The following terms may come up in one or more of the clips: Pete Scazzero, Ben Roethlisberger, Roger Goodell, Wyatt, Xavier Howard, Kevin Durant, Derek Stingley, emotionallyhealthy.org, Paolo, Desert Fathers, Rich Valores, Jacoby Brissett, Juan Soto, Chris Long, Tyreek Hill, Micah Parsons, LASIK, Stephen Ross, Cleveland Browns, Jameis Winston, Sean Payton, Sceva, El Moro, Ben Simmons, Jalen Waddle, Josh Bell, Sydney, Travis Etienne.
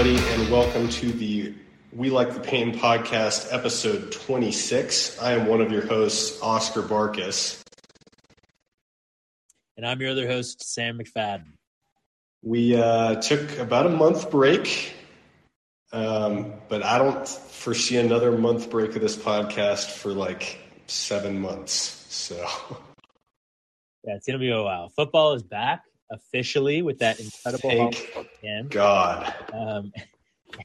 everybody, and welcome to the We Like the Pain podcast, episode 26. I am one of your hosts, Oscar Barkus. And I'm your other host, Sam McFadden. We took about a month break, but I don't foresee another month break of this podcast for like 7 months. So yeah, it's going to be a while. Football is back officially with that incredible Thank God.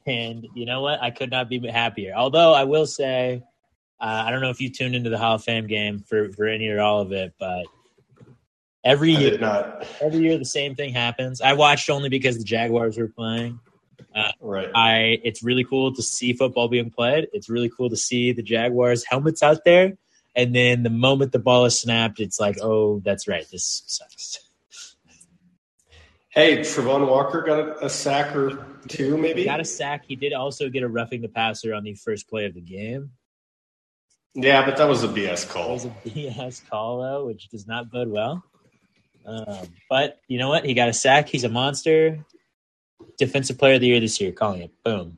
And you know what? I could not be happier. Although I will say, I don't know if you tuned into the Hall of Fame game for any or all of it, but every year the same thing happens. I watched only because the Jaguars were playing. Right. It's really cool to see football being played. It's really cool to see the Jaguars helmets out there. And then the moment the ball is snapped, it's like, oh, that's right. This sucks. Hey, Trayvon Walker got a sack or two, maybe? He got a sack. He did also get a roughing the passer on the first play of the game. Yeah, but that was a BS call. It was a BS call, though, which does not bode well. But you know what? He got a sack. He's a monster. Defensive player of the year this year, calling it. Boom.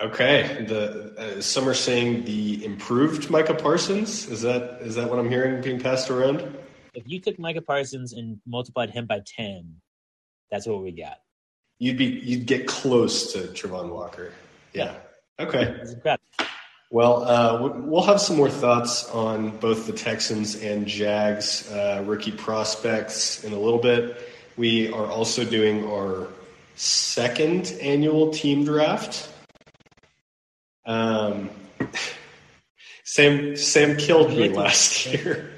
Okay. Some are saying the improved Micah Parsons. Is that what I'm hearing being passed around? If you took Micah Parsons and multiplied him by 10, that's what we got. You'd get close to Trayvon Walker. Yeah. Okay. Well, we'll have some more thoughts on both the Texans and Jags rookie prospects in a little bit. We are also doing our second annual team draft. Sam killed me last year.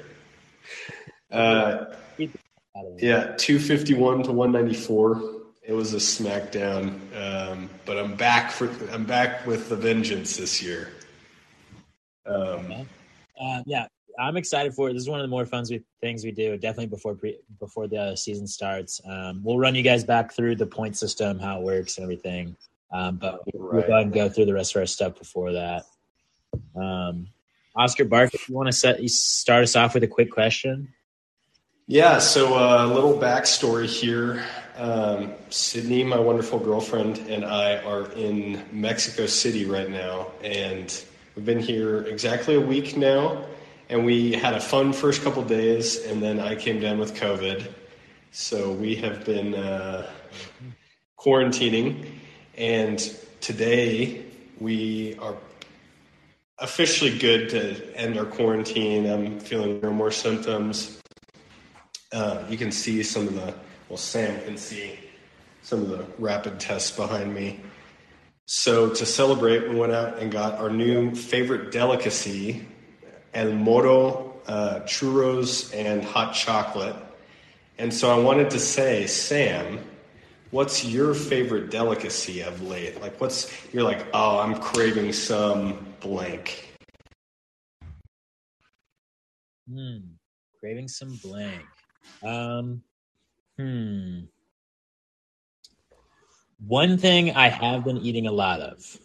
Yeah, 251 to 194. It was a smackdown, but I'm back with the vengeance this year. Yeah, I'm excited for it. This is one of the more fun things we do, definitely before the season starts. We'll run you guys back through the point system, how it works, and everything. But we'll go ahead and go through the rest of our stuff before that. Oscar Bark, if you want to start us off with a quick question. Yeah, so a little backstory here. Sydney, my wonderful girlfriend, and I are in Mexico City right now, and we've been here exactly a week now, and we had a fun first couple days, and then I came down with COVID, so we have been quarantining, and today we are officially good to end our quarantine. I'm feeling no more symptoms. You can see some of the, well, Sam can see some of the rapid tests behind me. So to celebrate, we went out and got our new favorite delicacy, El Moro, churros, and hot chocolate. And so I wanted to say, Sam, what's your favorite delicacy of late? Like, you're like, oh, I'm craving some blank. Craving some blank. One thing I have been eating a lot of,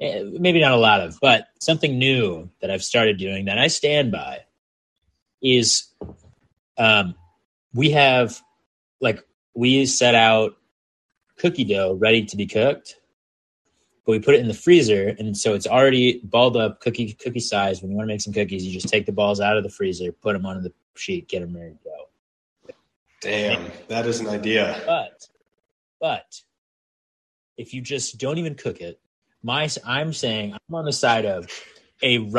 maybe not a lot of, but something new that I've started doing that I stand by is we set out cookie dough ready to be cooked, but we put it in the freezer, and so it's already balled up cookie size. When you want to make some cookies, you just take the balls out of the freezer, put them onto the sheet, get them ready to go. Damn, that is an idea. But if you just don't even cook it, I'm on the side of a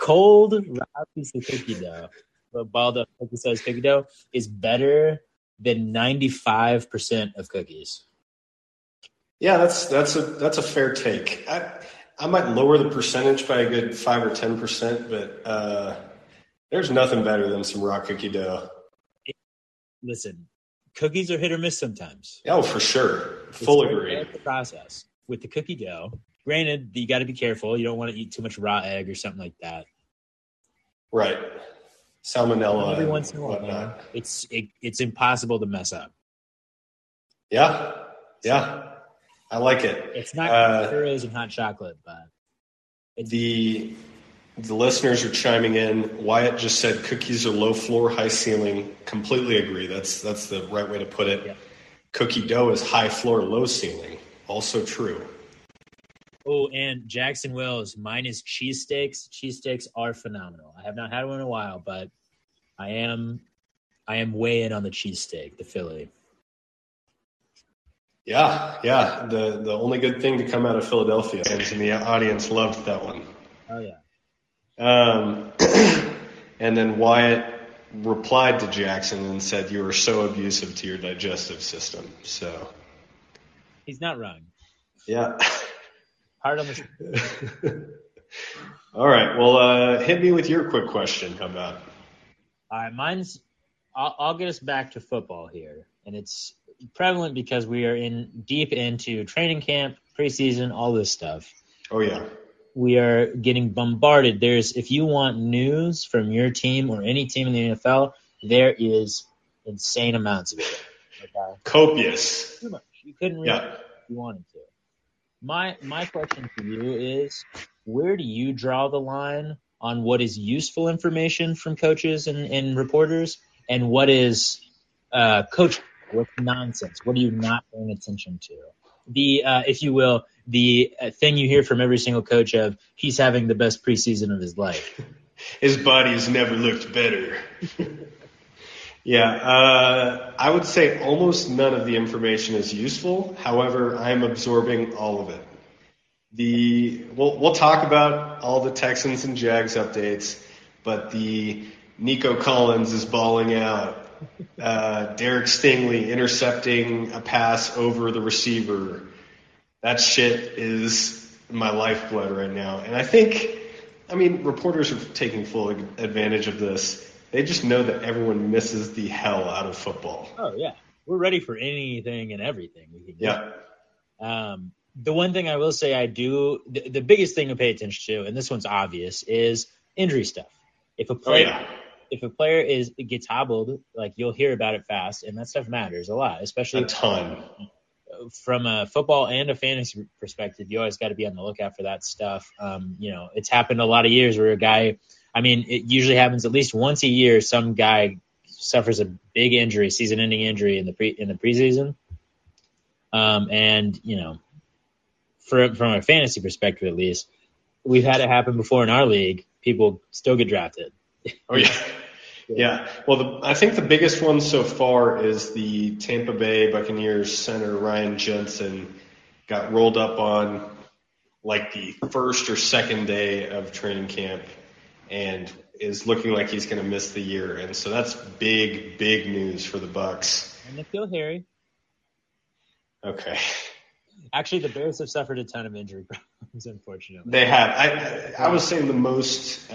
cold raw piece of cookie dough, a balled up cookie-sized cookie dough is better than 95% of cookies. Yeah, that's a fair take. I might lower the percentage by a good 5 or 10%, but there's nothing better than some raw cookie dough. Listen, cookies are hit or miss sometimes. Oh, for sure. Full agree. The process with the cookie dough. Granted, you got to be careful. You don't want to eat too much raw egg or something like that. Right. Salmonella. Every once in a while, it's impossible to mess up. Yeah. Yeah. I like it. It's not churros and hot chocolate, but the listeners are chiming in. Wyatt just said cookies are low floor, high ceiling. Completely agree. That's the right way to put it. Yeah. cookie dough is high floor, low ceiling. Also true. Oh, and Jackson Wells, mine is cheesesteaks. Cheesesteaks are phenomenal. I have not had one in a while, but I am way in on the cheesesteak, the Philly. Yeah. The only good thing to come out of Philadelphia, and the audience loved that one. Oh, yeah. And then Wyatt replied to Jackson and said, "You were so abusive to your digestive system." So he's not wrong. Yeah. Hard on the. All right. Well, hit me with your quick question. How about? All right, mine's. I'll get us back to football here, and it's prevalent because we are in deep into training camp, preseason, all this stuff. Oh yeah. We are getting bombarded. If you want news from your team or any team in the NFL, there is insane amounts of it. Okay? Copious. Too much. You couldn't read it if you wanted to. My question for you is, where do you draw the line on what is useful information from coaches and reporters, and what is coaching? What's nonsense? What are you not paying attention to? The thing you hear from every single coach of, he's having the best preseason of his life. His body has never looked better. I would say almost none of the information is useful. However, I'm absorbing all of it. We'll talk about all the Texans and Jags updates, but the Nico Collins is balling out. Derek Stingley intercepting a pass over the receiver. That shit is my lifeblood right now. And I mean, reporters are taking full advantage of this. They just know that everyone misses the hell out of football. Oh, yeah. We're ready for anything and everything we can do. Yeah. The one thing I will say I do, the biggest thing to pay attention to, and this one's obvious, is injury stuff. If a player gets hobbled, like, you'll hear about it fast, and that stuff matters a lot, especially a ton. From a football and a fantasy perspective, you always got to be on the lookout for that stuff. It's happened a lot of years where a guy, I mean, it usually happens at least once a year. Some guy suffers a big injury, season-ending injury in the preseason, and from a fantasy perspective at least, we've had it happen before in our league. People still get drafted. Oh, yeah. Yeah. Well, I think the biggest one so far is the Tampa Bay Buccaneers center, Ryan Jensen, got rolled up on like the first or second day of training camp and is looking like he's going to miss the year. And so that's big, big news for the Bucs. And they feel hairy. Okay. Actually, the Bears have suffered a ton of injury problems, unfortunately. They have. I was saying the most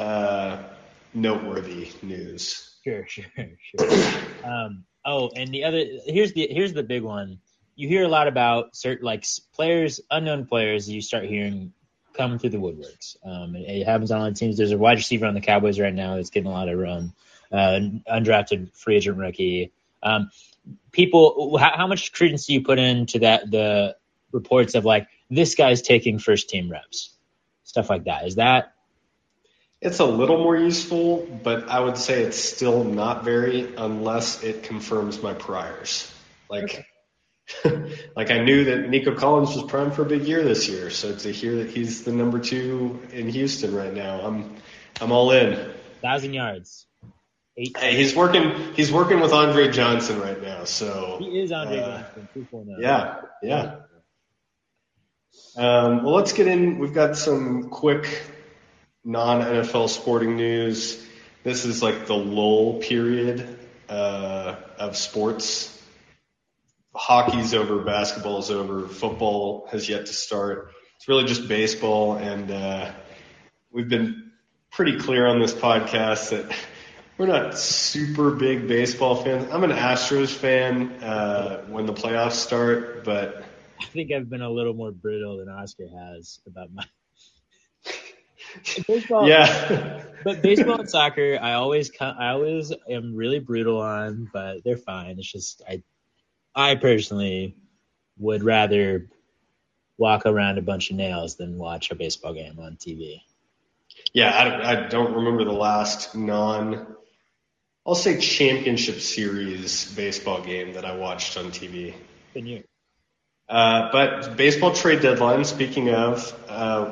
noteworthy news. Sure. And the other, here's the big one. You hear a lot about certain, like, players, unknown players. You start hearing come through the woodworks. It happens on a lot of teams. There's a wide receiver on the Cowboys right now that's getting a lot of run. Undrafted free agent rookie. People, how much credence do you put into that? The reports of, like, this guy's taking first team reps, stuff like that. Is that? It's a little more useful, but I would say it's still not very, unless it confirms my priors. Like, okay. Like, I knew that Nico Collins was primed for a big year this year, so to hear that he's the number 2 in Houston right now, I'm all in. 1,000 yards. 8. Hey, he's working with Andre Johnson right now, so he is Andre Johnson 2.0. Yeah. Well, let's get in. We've got some quick non-NFL sporting news. This is like the lull period of sports. Hockey's over, basketball's over, football has yet to start. It's really just baseball, and we've been pretty clear on this podcast that we're not super big baseball fans. I'm an Astros fan when the playoffs start, but I think I've been a little more brittle than Oscar has about my baseball, yeah. But baseball and soccer, I always am really brutal on, but they're fine. It's just I personally would rather walk around a bunch of nails than watch a baseball game on TV. Yeah, I don't remember the last I'll say championship series baseball game that I watched on TV. years. But baseball trade deadline, speaking of,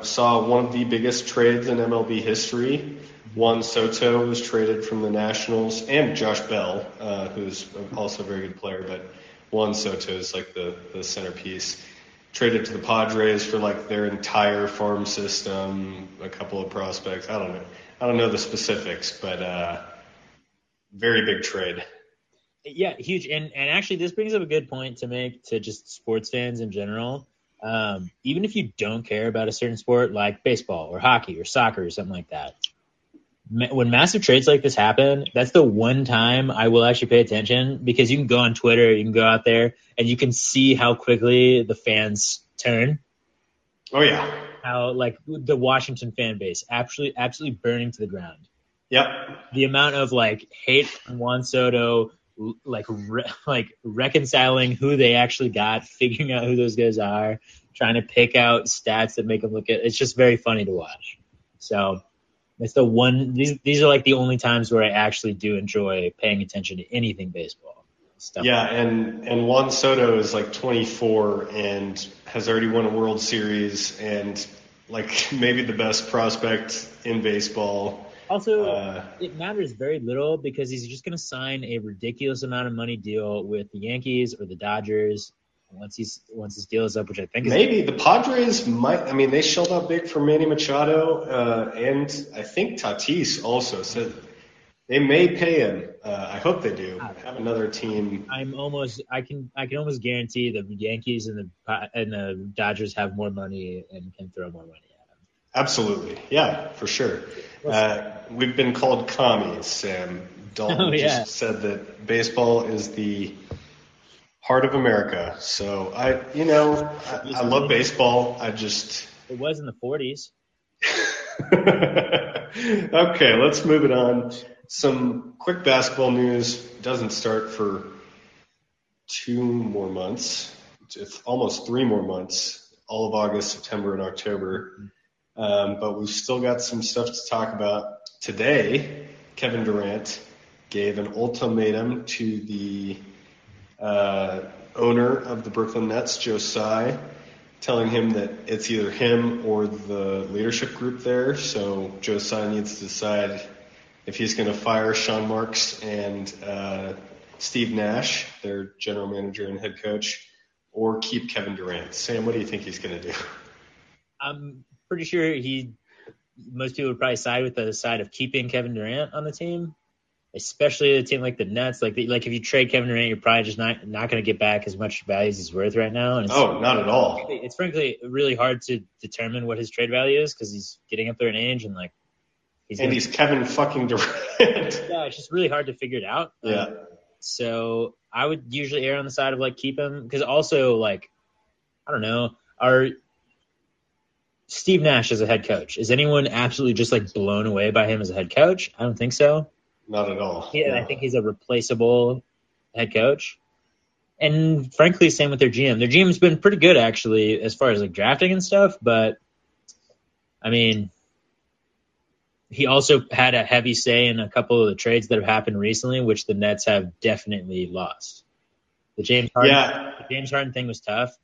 saw one of the biggest trades in MLB history. Juan Soto was traded from the Nationals, and Josh Bell, who's also a very good player, but Juan Soto is like the centerpiece. Traded to the Padres for like their entire farm system, a couple of prospects. I don't know the specifics, but very big trade. Yeah, huge. And actually, this brings up a good point to make to just sports fans in general. Even if you don't care about a certain sport like baseball or hockey or soccer or something like that, when massive trades like this happen, that's the one time I will actually pay attention, because you can go on Twitter, you can go out there, and you can see how quickly the fans turn. Oh, yeah. How, like, the Washington fan base, absolutely burning to the ground. Yep. The amount of, like, hate on Juan Soto, like reconciling who they actually got, figuring out who those guys are, trying to pick out stats that make them look at. It's just very funny to watch. So it's the one. These are like the only times where I actually do enjoy paying attention to anything baseball. Stuff yeah, like and Juan Soto is like 24 and has already won a World Series and like maybe the best prospect in baseball. Also, it matters very little because he's just going to sign a ridiculous amount of money deal with the Yankees or the Dodgers once his deal is up, which I think is maybe the Padres might. I mean, they shelled out big for Manny Machado and I think Tatis also. So they may pay him. I hope they do. I have another team. I can almost guarantee the Yankees and the Dodgers have more money and can throw more money. Absolutely. Yeah, for sure. We've been called commies, Sam. Dalton just said that baseball is the heart of America. So, I love baseball. It was in the 40s. Okay, let's move it on. Some quick basketball news. Doesn't start for 2 more months. It's almost 3 more months. All of August, September, and October. Mm-hmm. But we've still got some stuff to talk about. Today, Kevin Durant gave an ultimatum to the owner of the Brooklyn Nets, Joe Tsai, telling him that it's either him or the leadership group there. So Joe Tsai needs to decide if he's going to fire Sean Marks and Steve Nash, their general manager and head coach, or keep Kevin Durant. Sam, what do you think he's going to do? Pretty sure most people would probably side with the side of keeping Kevin Durant on the team, especially a team like the Nets. Like if you trade Kevin Durant, you're probably just not going to get back as much value as he's worth right now. And not at all. It's frankly really hard to determine what his trade value is because he's getting up there in age and like he's Kevin fucking Durant. Yeah, it's just really hard to figure it out. Yeah. So I would usually err on the side of like keep him because also like I don't know our. Steve Nash as a head coach. Is anyone absolutely just like blown away by him as a head coach? I don't think so. Not at all. Yeah, no. I think he's a replaceable head coach. And frankly, same with their GM. Their GM's been pretty good actually as far as like drafting and stuff, but I mean he also had a heavy say in a couple of the trades that have happened recently, which the Nets have definitely lost. The James Harden thing was tough.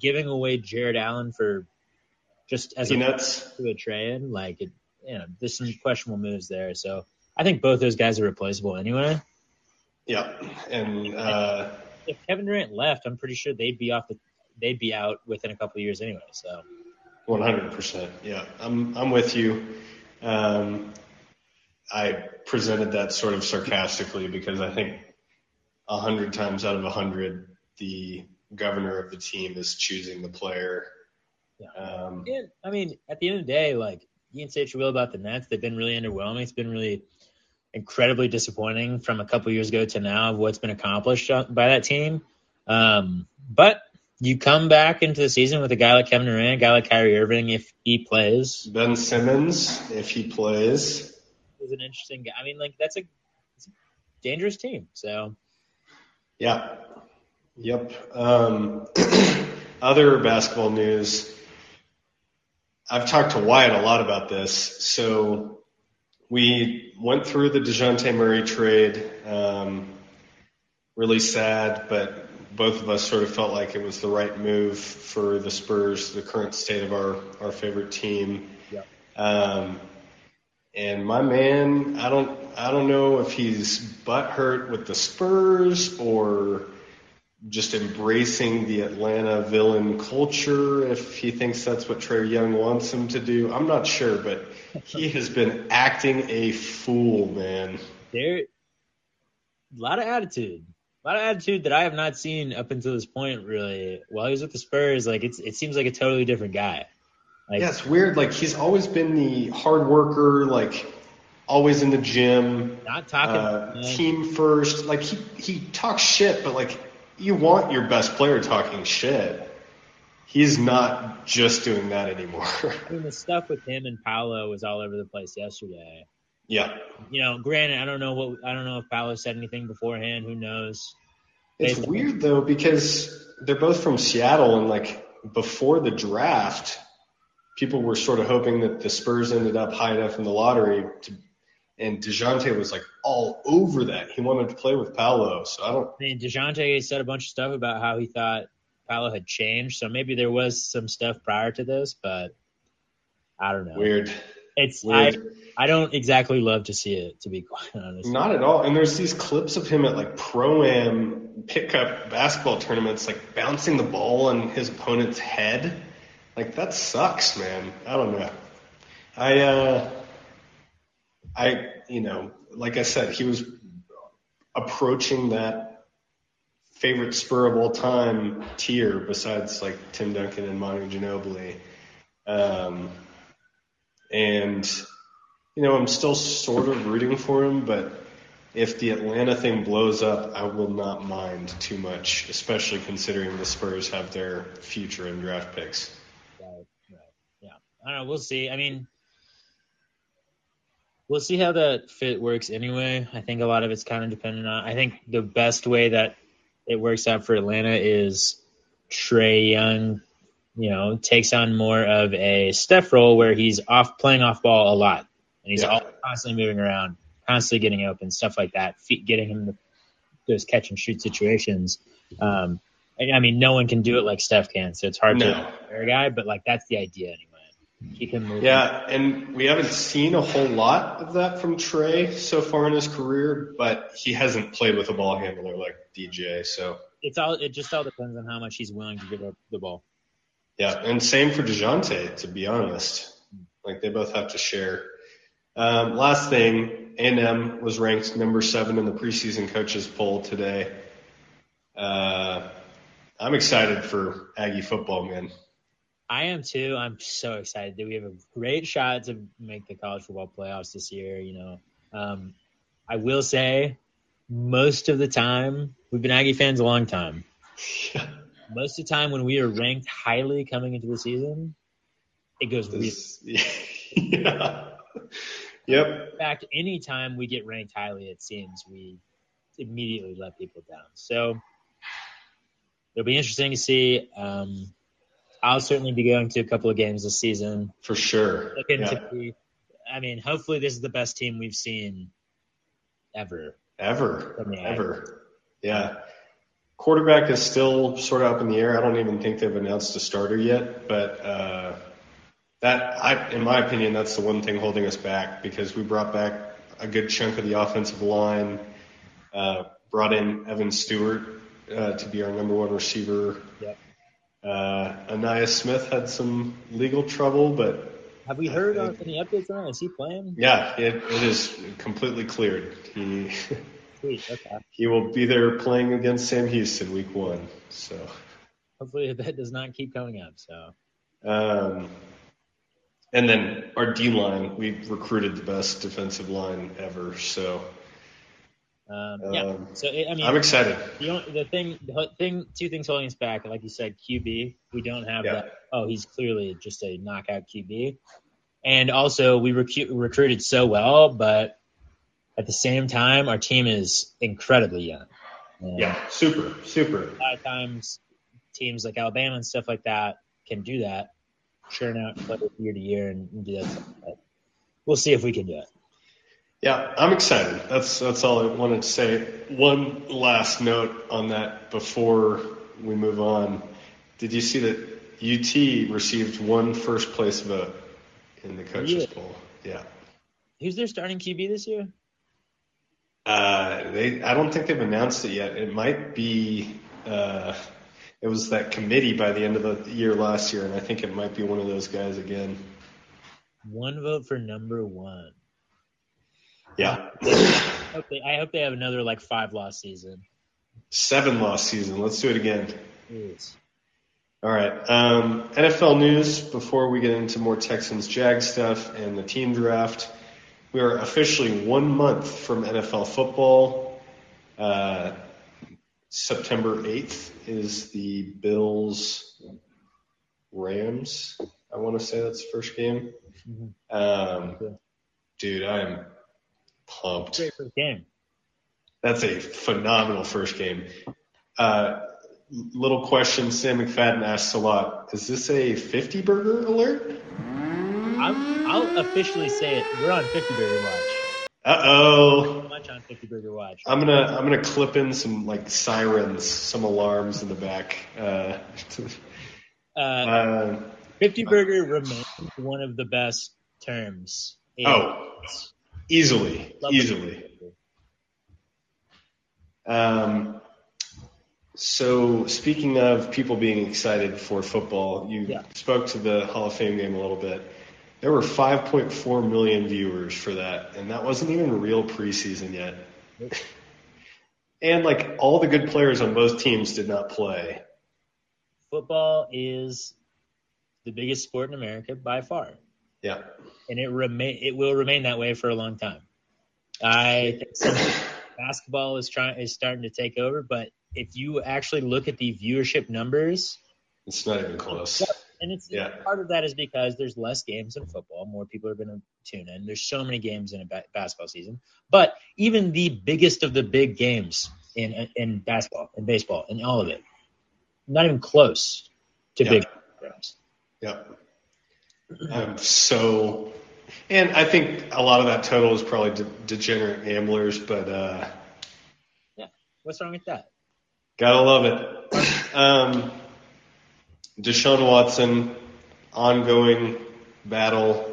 Giving away Jared Allen for just as a trade, like it, there's some questionable moves there. So I think both those guys are replaceable anyway. Yeah, and if Kevin Durant left, I'm pretty sure they'd be out within a couple of years anyway. So 100%. Yeah, I'm with you. I presented that sort of sarcastically because I think 100 times out of 100 the governor of the team is choosing the player. Yeah. And, I mean, at the end of the day, like, you can say what you will about the Nets. They've been really underwhelming. It's been really incredibly disappointing from a couple years ago to now of what's been accomplished by that team. But you come back into the season with a guy like Kevin Durant, a guy like Kyrie Irving, if he plays. Ben Simmons, if he plays. He's an interesting guy. I mean, like, it's a dangerous team. So, yeah. Yep. Other basketball news. I've talked to Wyatt a lot about this. So we went through the DeJounte Murray trade. Really sad, but both of us sort of felt like it was the right move for the Spurs, the current state of our favorite team. Yeah. And my man, I don't know if he's butthurt with the Spurs or just embracing the Atlanta villain culture, if he thinks that's what Trey Young wants him to do. I'm not sure, but he has been acting a fool, man. A lot of attitude that I have not seen up until this point, really. While he was with the Spurs, like it seems like a totally different guy. Like, yeah, it's weird. Like, he's always been the hard worker, like always in the gym, not talking team first. Like he talks shit, but like you want your best player talking shit. He's not just doing that anymore. I mean, the stuff with him and Paolo was all over the place yesterday. Yeah. You know, granted, I don't know if Paolo said anything beforehand. Who knows? It's weird though, because they're both from Seattle, and like before the draft, people were sort of hoping that the Spurs ended up high enough in the lottery, and DeJounte was like all over that. He wanted to play with Paolo, so I don't. I mean, DeJounte said a bunch of stuff about how he thought Paolo had changed, so maybe there was some stuff prior to this, but I don't know. Weird. I don't exactly love to see it, to be quite honest. Not at all. And there's these clips of him at like pro-am pickup basketball tournaments, like bouncing the ball on his opponent's head. Like, that sucks, man. I don't know. I you know, like I said, he was approaching that favorite Spur of all time tier besides, like, Tim Duncan and Manu Ginobili. And, you know, I'm still sort of rooting for him, but if the Atlanta thing blows up, I will not mind too much, especially considering the Spurs have their future in draft picks. Right. Yeah. I don't know. We'll see. I mean, we'll see how that fit works anyway. I think a lot of it's kind of dependent on – I think the best way that it works out for Atlanta is Trey Young, you know, takes on more of a Steph role where he's playing off ball a lot. And he's constantly moving around, constantly getting open, stuff like that, getting him those catch-and-shoot situations. I mean, no one can do it like Steph can, so it's hard to compare a guy, but, like, that's the idea anyway. He can move. Yeah, and we haven't seen a whole lot of that from Trey so far in his career, but he hasn't played with a ball handler like DJ, so. It just all depends on how much he's willing to give up the ball. Yeah, and same for DeJounte, to be honest. Like, they both have to share. Last thing, A&M was ranked number 7 in the preseason coaches poll today. I'm excited for Aggie football, man. I am too. I'm so excited that we have a great shot to make the college football playoffs this year. You know, I will say, most of the time, we've been Aggie fans a long time. Most of the time, when we are ranked highly coming into the season, it goes weird. Yeah. Yep. In fact, any time we get ranked highly, it seems we immediately let people down. So. It'll be interesting to see. I'll certainly be going to a couple of games this season. For sure. Hopefully this is the best team we've seen ever. Yeah. Quarterback is still sort of up in the air. I don't even think they've announced a starter yet. But in my opinion, that's the one thing holding us back, because we brought back a good chunk of the offensive line, brought in Evan Stewart to be our number one receiver. Yep. Anaya Smith had some legal trouble, but... Have we heard of any updates on him? Is he playing? Yeah, it is completely cleared. He will be there playing against Sam Houston week 1. So hopefully that does not keep going up. So. And then our D-line, we recruited the best defensive line ever, so... I'm excited. Two things holding us back, like you said, QB. We don't have that. Oh, he's clearly just a knockout QB. And also, we recruited so well, but at the same time, our team is incredibly young. Super, super. A lot of times, teams like Alabama and stuff like that can do that, churn out year to year and do that. But we'll see if we can do it. Yeah, I'm excited. That's all I wanted to say. One last note on that before we move on. Did you see that UT received one first place vote in the Coaches Bowl? Yeah. Who's their starting QB this year? I don't think they've announced it yet. It might be it was that committee by the end of the year last year, and I think it might be one of those guys again. One vote for number one. Yeah. I hope they have another, like, 5-loss season. 7-loss season. Let's do it again. Please. All right. NFL news before we get into more Texans-Jags stuff and the team draft. We are officially 1 month from NFL football. September 8th is the Bills-Rams. I want to say that's the first game. Dude, I am pumped. Great first game. That's a phenomenal first game. Little question Sam McFadden asks a lot. Is this a 50-burger alert? I'll officially say it. We're on 50-burger watch. Uh-oh. Much on 50-burger watch. I'm gonna clip in some, like, sirens, some alarms in the back. 50-burger remains one of the best terms. Easily. So speaking of people being excited for football, you spoke to the Hall of Fame game a little bit. There were 5.4 million viewers for that, and that wasn't even real preseason yet. Nope. And, like, all the good players on both teams did not play. Football is the biggest sport in America by far. Yeah. And it will remain that way for a long time. I think basketball is starting to take over, but if you actually look at the viewership numbers, it's not even close. And part of that is because there's less games in football. More people are going to tune in. There's so many games in a basketball season. But even the biggest of the big games in basketball, in baseball, in all of it, not even close to big games. Yeah. And I think a lot of that total is probably degenerate gamblers, but what's wrong with that? Gotta love it. Deshaun Watson, ongoing battle.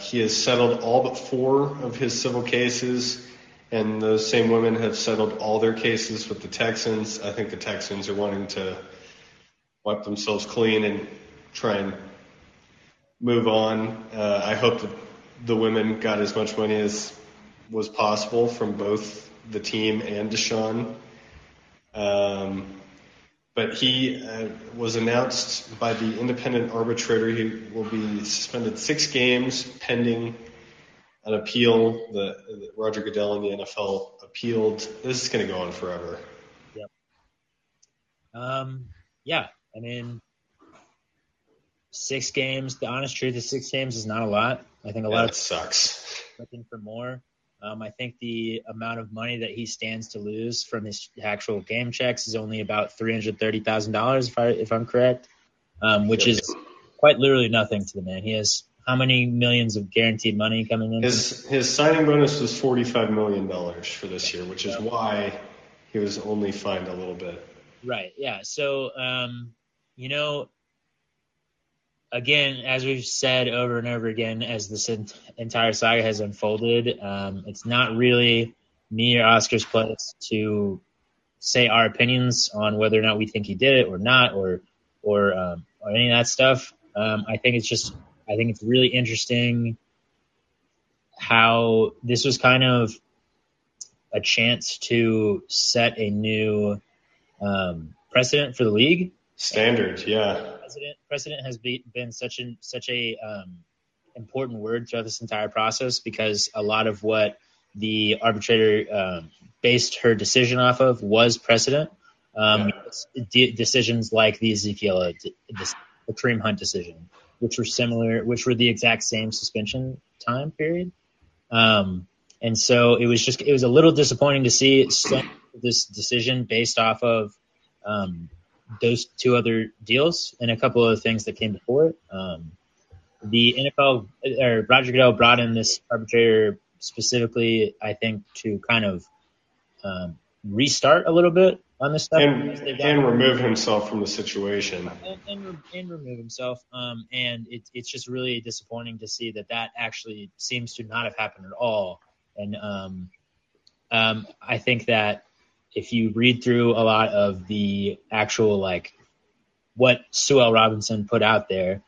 He has settled all but 4 of his civil cases, and those same women have settled all their cases with the Texans. I think the Texans are wanting to wipe themselves clean and try and move on. I hope that the women got as much money as was possible from both the team and Deshaun. But he was announced by the independent arbitrator. He will be suspended 6 games pending an appeal. The Roger Goodell and the NFL appealed. This is going to go on forever. Yep. I mean, 6 games. The honest truth is 6 games is not a lot. I think a lot of sucks. Looking for more. I think the amount of money that he stands to lose from his actual game checks is only about $330,000, if I'm correct, which is quite literally nothing to the man. He has how many millions of guaranteed money coming in? His signing bonus was $45 million for this year, which is why he was only fined a little bit. Right, yeah. So, again, as we've said over and over again, as this entire saga has unfolded, it's not really me or Oscar's place to say our opinions on whether or not we think he did it or not, or any of that stuff. I think it's really interesting how this was kind of a chance to set a new precedent for the league. Standard, yeah. Precedent has been such a important word throughout this entire process, because a lot of what the arbitrator based her decision off of was precedent. Decisions like the Ezekiel, the Kareem Hunt decision, which were the exact same suspension time period. And so it was a little disappointing to see this decision based off of those 2 other deals and a couple of things that came before it. The NFL or Roger Goodell brought in this arbitrator specifically, I think, to kind of restart a little bit on this stuff. And remove himself from the situation. And remove himself. And it's just really disappointing to see that actually seems to not have happened at all. And I think that if you read through a lot of the actual, like, what Suell Robinson put out there,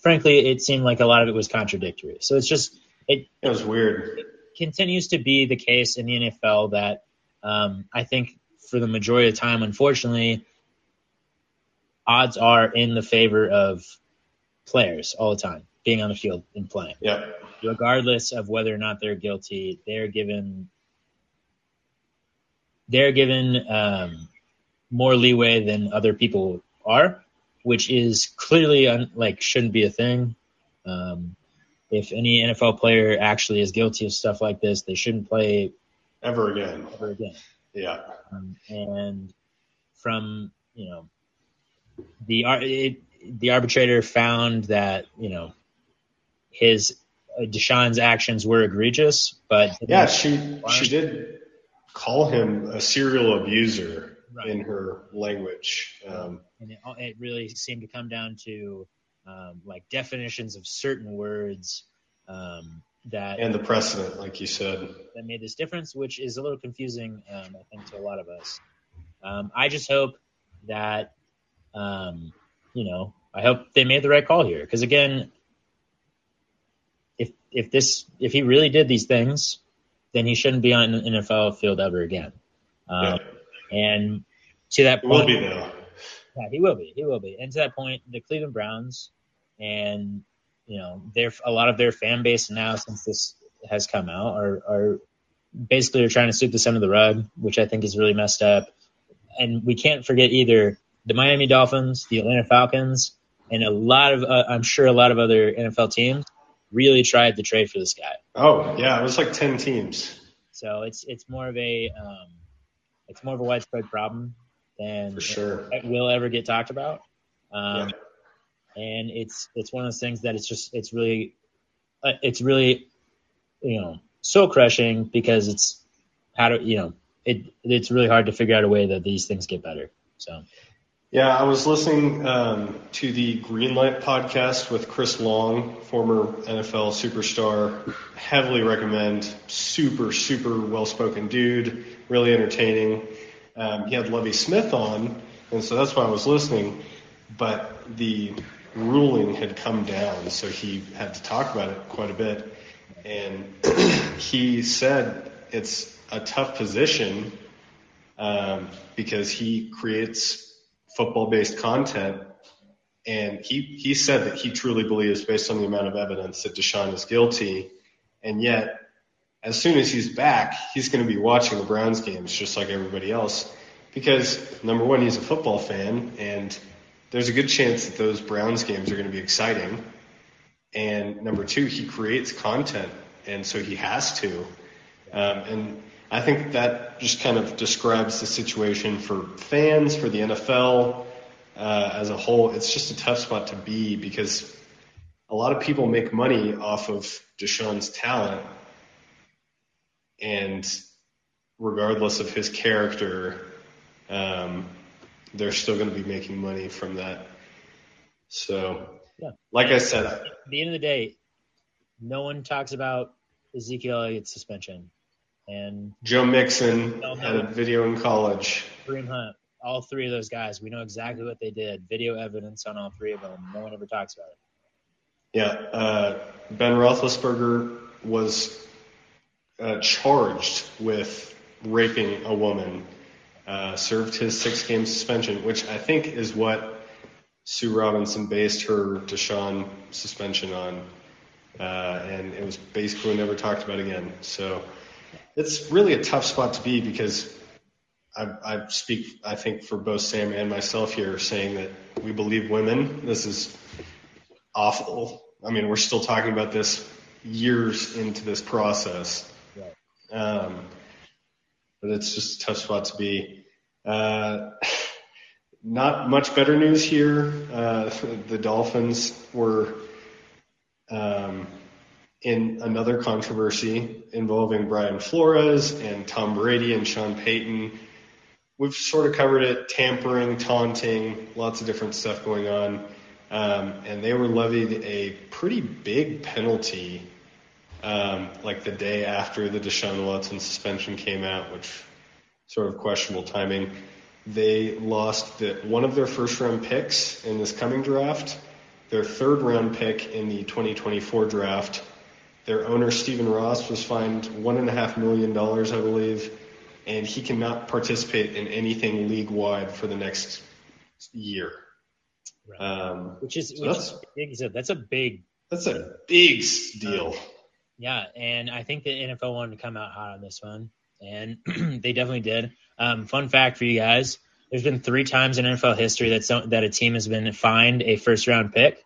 frankly, it seemed like a lot of it was contradictory. So it's just – it was weird. It continues to be the case in the NFL that I think for the majority of the time, unfortunately, odds are in the favor of players all the time being on the field and playing. Yeah. Regardless of whether or not they're guilty, they're given more leeway than other people are, which is clearly shouldn't be a thing. If any NFL player actually is guilty of stuff like this, they shouldn't play ever again. Yeah. And from the arbitrator found that his Deshaun's actions were egregious, but she did call him a serial abuser. Right. In her language. And it really seemed to come down to definitions of certain words and the precedent, like you said, that made this difference, which is a little confusing, I think, to a lot of us. I just hope that, I hope they made the right call here. Because again, if he really did these things, then he shouldn't be on an NFL field ever again. And to that point, he will be though. Yeah, he will be. And to that point, the Cleveland Browns and a lot of their fan base now, since this has come out, are basically trying to sweep this under the rug, which I think is really messed up. And we can't forget either the Miami Dolphins, the Atlanta Falcons, and a lot of other NFL teams really tried to trade for this guy. Oh yeah, it was like 10 teams. So it's more of a widespread problem than for sure it will ever get talked about. And it's one of those things that it's really soul crushing, because it's it's really hard to figure out a way that these things get better. So yeah, I was listening to the Greenlight podcast with Chris Long, former NFL superstar. Heavily recommend. Super, super well-spoken dude. Really entertaining. He had Lovie Smith on, and so that's why I was listening. But the ruling had come down, so he had to talk about it quite a bit. And he said it's a tough position because he creates football-based content, and he said that he truly believes, based on the amount of evidence, that Deshaun is guilty, and yet as soon as he's back, he's going to be watching the Browns games just like everybody else, because number one, he's a football fan, and there's a good chance that those Browns games are going to be exciting, and number two, he creates content, and so he has to, and I think that just kind of describes the situation for fans, for the NFL as a whole. It's just a tough spot to be, because a lot of people make money off of Deshaun's talent, and regardless of his character, they're still going to be making money from that. So, yeah. Like I said, at the end of the day, no one talks about Ezekiel Elliott's suspension. And Joe Mixon had a video in college. Kareem Hunt, all three of those guys, we know exactly what they did. Video evidence on all three of them. No one ever talks about it. Yeah, Ben Roethlisberger was charged with raping a woman, served his 6-game suspension, which I think is what Sue Robinson based her Deshaun suspension on, and it was basically never talked about again. So it's really a tough spot to be, because I speak, I think, for both Sam and myself here, saying that we believe women. This is awful. I mean, we're still talking about this years into this process. Right. But it's just a tough spot to be. Not much better news here. The Dolphins were in another controversy involving Brian Flores and Tom Brady and Sean Payton. We've sort of covered it, tampering, taunting, lots of different stuff going on. And they were levied a pretty big penalty, like the day after the Deshaun Watson suspension came out, which sort of questionable timing. They lost one of their first-round picks in this coming draft, their third-round pick in the 2024 draft. Their owner, Stephen Ross, was fined $1.5 million, I believe, and he cannot participate in anything league-wide for the next year. Right. That's a big deal. Yeah, and I think the NFL wanted to come out hot on this one, and they definitely did. Fun fact for you guys, there's been 3 times in NFL history that a team has been fined a first-round pick,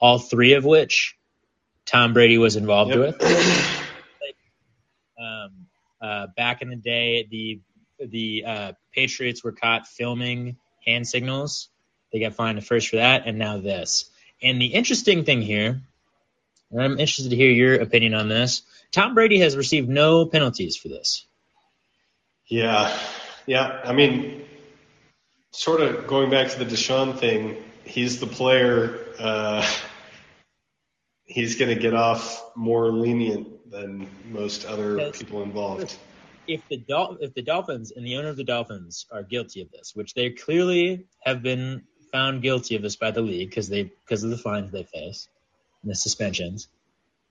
all 3 of which Tom Brady was involved with. Back in the day, the Patriots were caught filming hand signals. They got fined first for that, and now this. And the interesting thing here, and I'm interested to hear your opinion on this, Tom Brady has received no penalties for this. Yeah. I mean, sort of going back to the Deshaun thing, he's the player. He's going to get off more lenient than most other people involved. If the Dolphins and the owner of the Dolphins are guilty of this, which they clearly have been found guilty of this by the league because of the fines they face and the suspensions,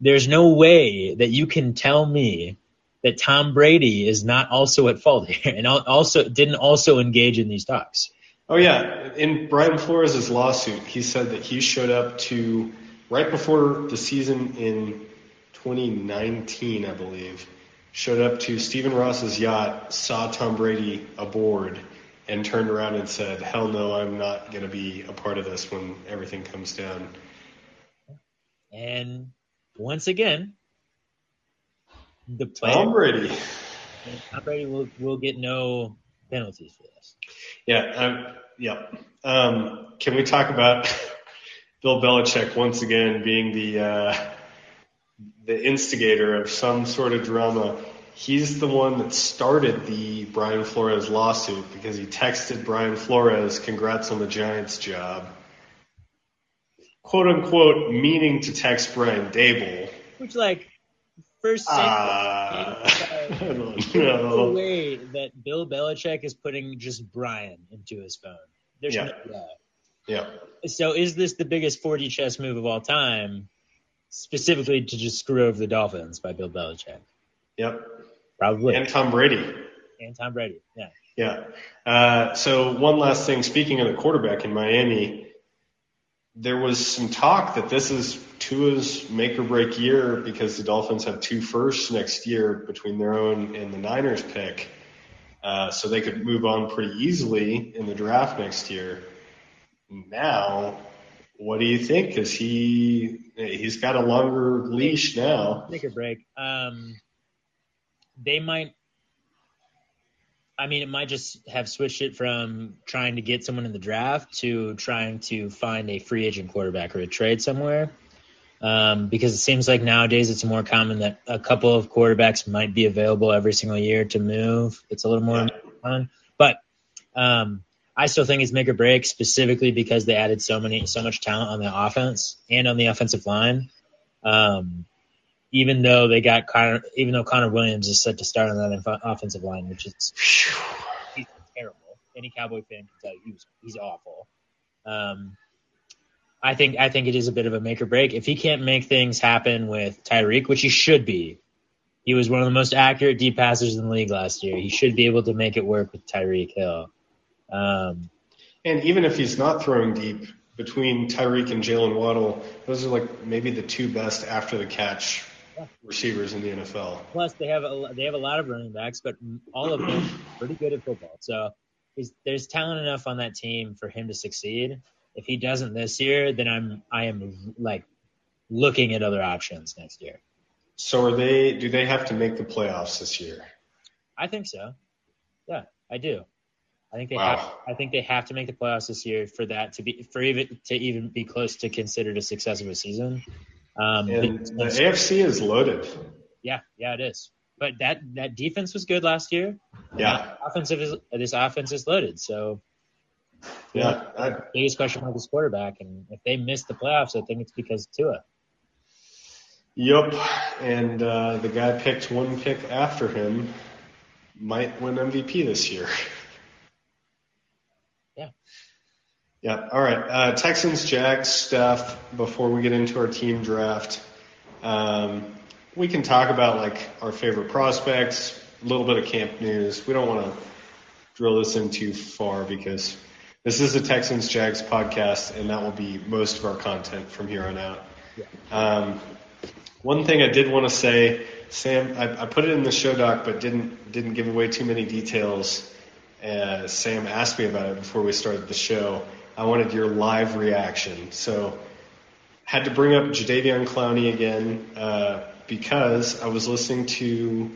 there's no way that you can tell me that Tom Brady is not also at fault here and didn't also engage in these talks. Oh, yeah. In Brian Flores' lawsuit, he said that he showed up to right before the season in 2019, I believe, showed up to Stephen Ross's yacht, saw Tom Brady aboard, and turned around and said, hell no, I'm not going to be a part of this when everything comes down. And once again, the player, Tom Brady will get no penalties for this. Yeah. Can we talk about Bill Belichick once again being the instigator of some sort of drama? He's the one that started the Brian Flores lawsuit because he texted Brian Flores, "Congrats on the Giants job," quote unquote, meaning to text Brian Dable, which no way that Bill Belichick is putting just Brian into his phone. There's no way. Yeah. So is this the biggest 4D chess move of all time, specifically to just screw over the Dolphins by Bill Belichick? Yep. Probably. And Tom Brady. Yeah. Yeah. So one last thing, speaking of the quarterback in Miami, there was some talk that this is Tua's make-or-break year because the Dolphins have 2 firsts next year between their own and the Niners pick. So they could move on pretty easily in the draft next year. Now, what do you think? Because he's got a longer leash now. Make-or-break. They might – I mean, it might just have switched it from trying to get someone in the draft to trying to find a free agent quarterback or a trade somewhere. Because it seems like nowadays it's more common that a couple of quarterbacks might be available every single year to move. It's a little more common. But I still think it's make or break, specifically because they added so much talent on the offense and on the offensive line. Even though Connor Williams is set to start on that offensive line, which is he's terrible. Any Cowboy fan can tell you he's awful. I think it is a bit of a make or break. If he can't make things happen with Tyreek, which he should be, he was one of the most accurate deep passers in the league last year. He should be able to make it work with Tyreek Hill. And even if he's not throwing deep, between Tyreek and Jalen Waddle, those are maybe the 2 best after the catch receivers in the NFL. Plus, they have a lot of running backs, but all of them are pretty good at football. So there's talent enough on that team for him to succeed. If he doesn't this year, then I am looking at other options next year. So do they have to make the playoffs this year? I think so. Yeah, I do. I think they have to make the playoffs this year for that to be even be close to considered a success of a season. And the AFC is loaded. Yeah, it is. But that defense was good last year. Yeah. This offense is loaded. So, yeah. The biggest question mark is quarterback. And if they miss the playoffs, I think it's because of Tua. Yep. And the guy picked one pick after him might win MVP this year. Yeah. All right. Texans, Jags, Steph, before we get into our team draft, we can talk about our favorite prospects, a little bit of camp news. We don't want to drill this in too far because this is a Texans, Jags podcast, and that will be most of our content from here on out. Yeah. One thing I did want to say, Sam, I put it in the show doc, but didn't give away too many details. Sam asked me about it before we started the show. I wanted your live reaction. So had to bring up Jadeveon Clowney again because I was listening to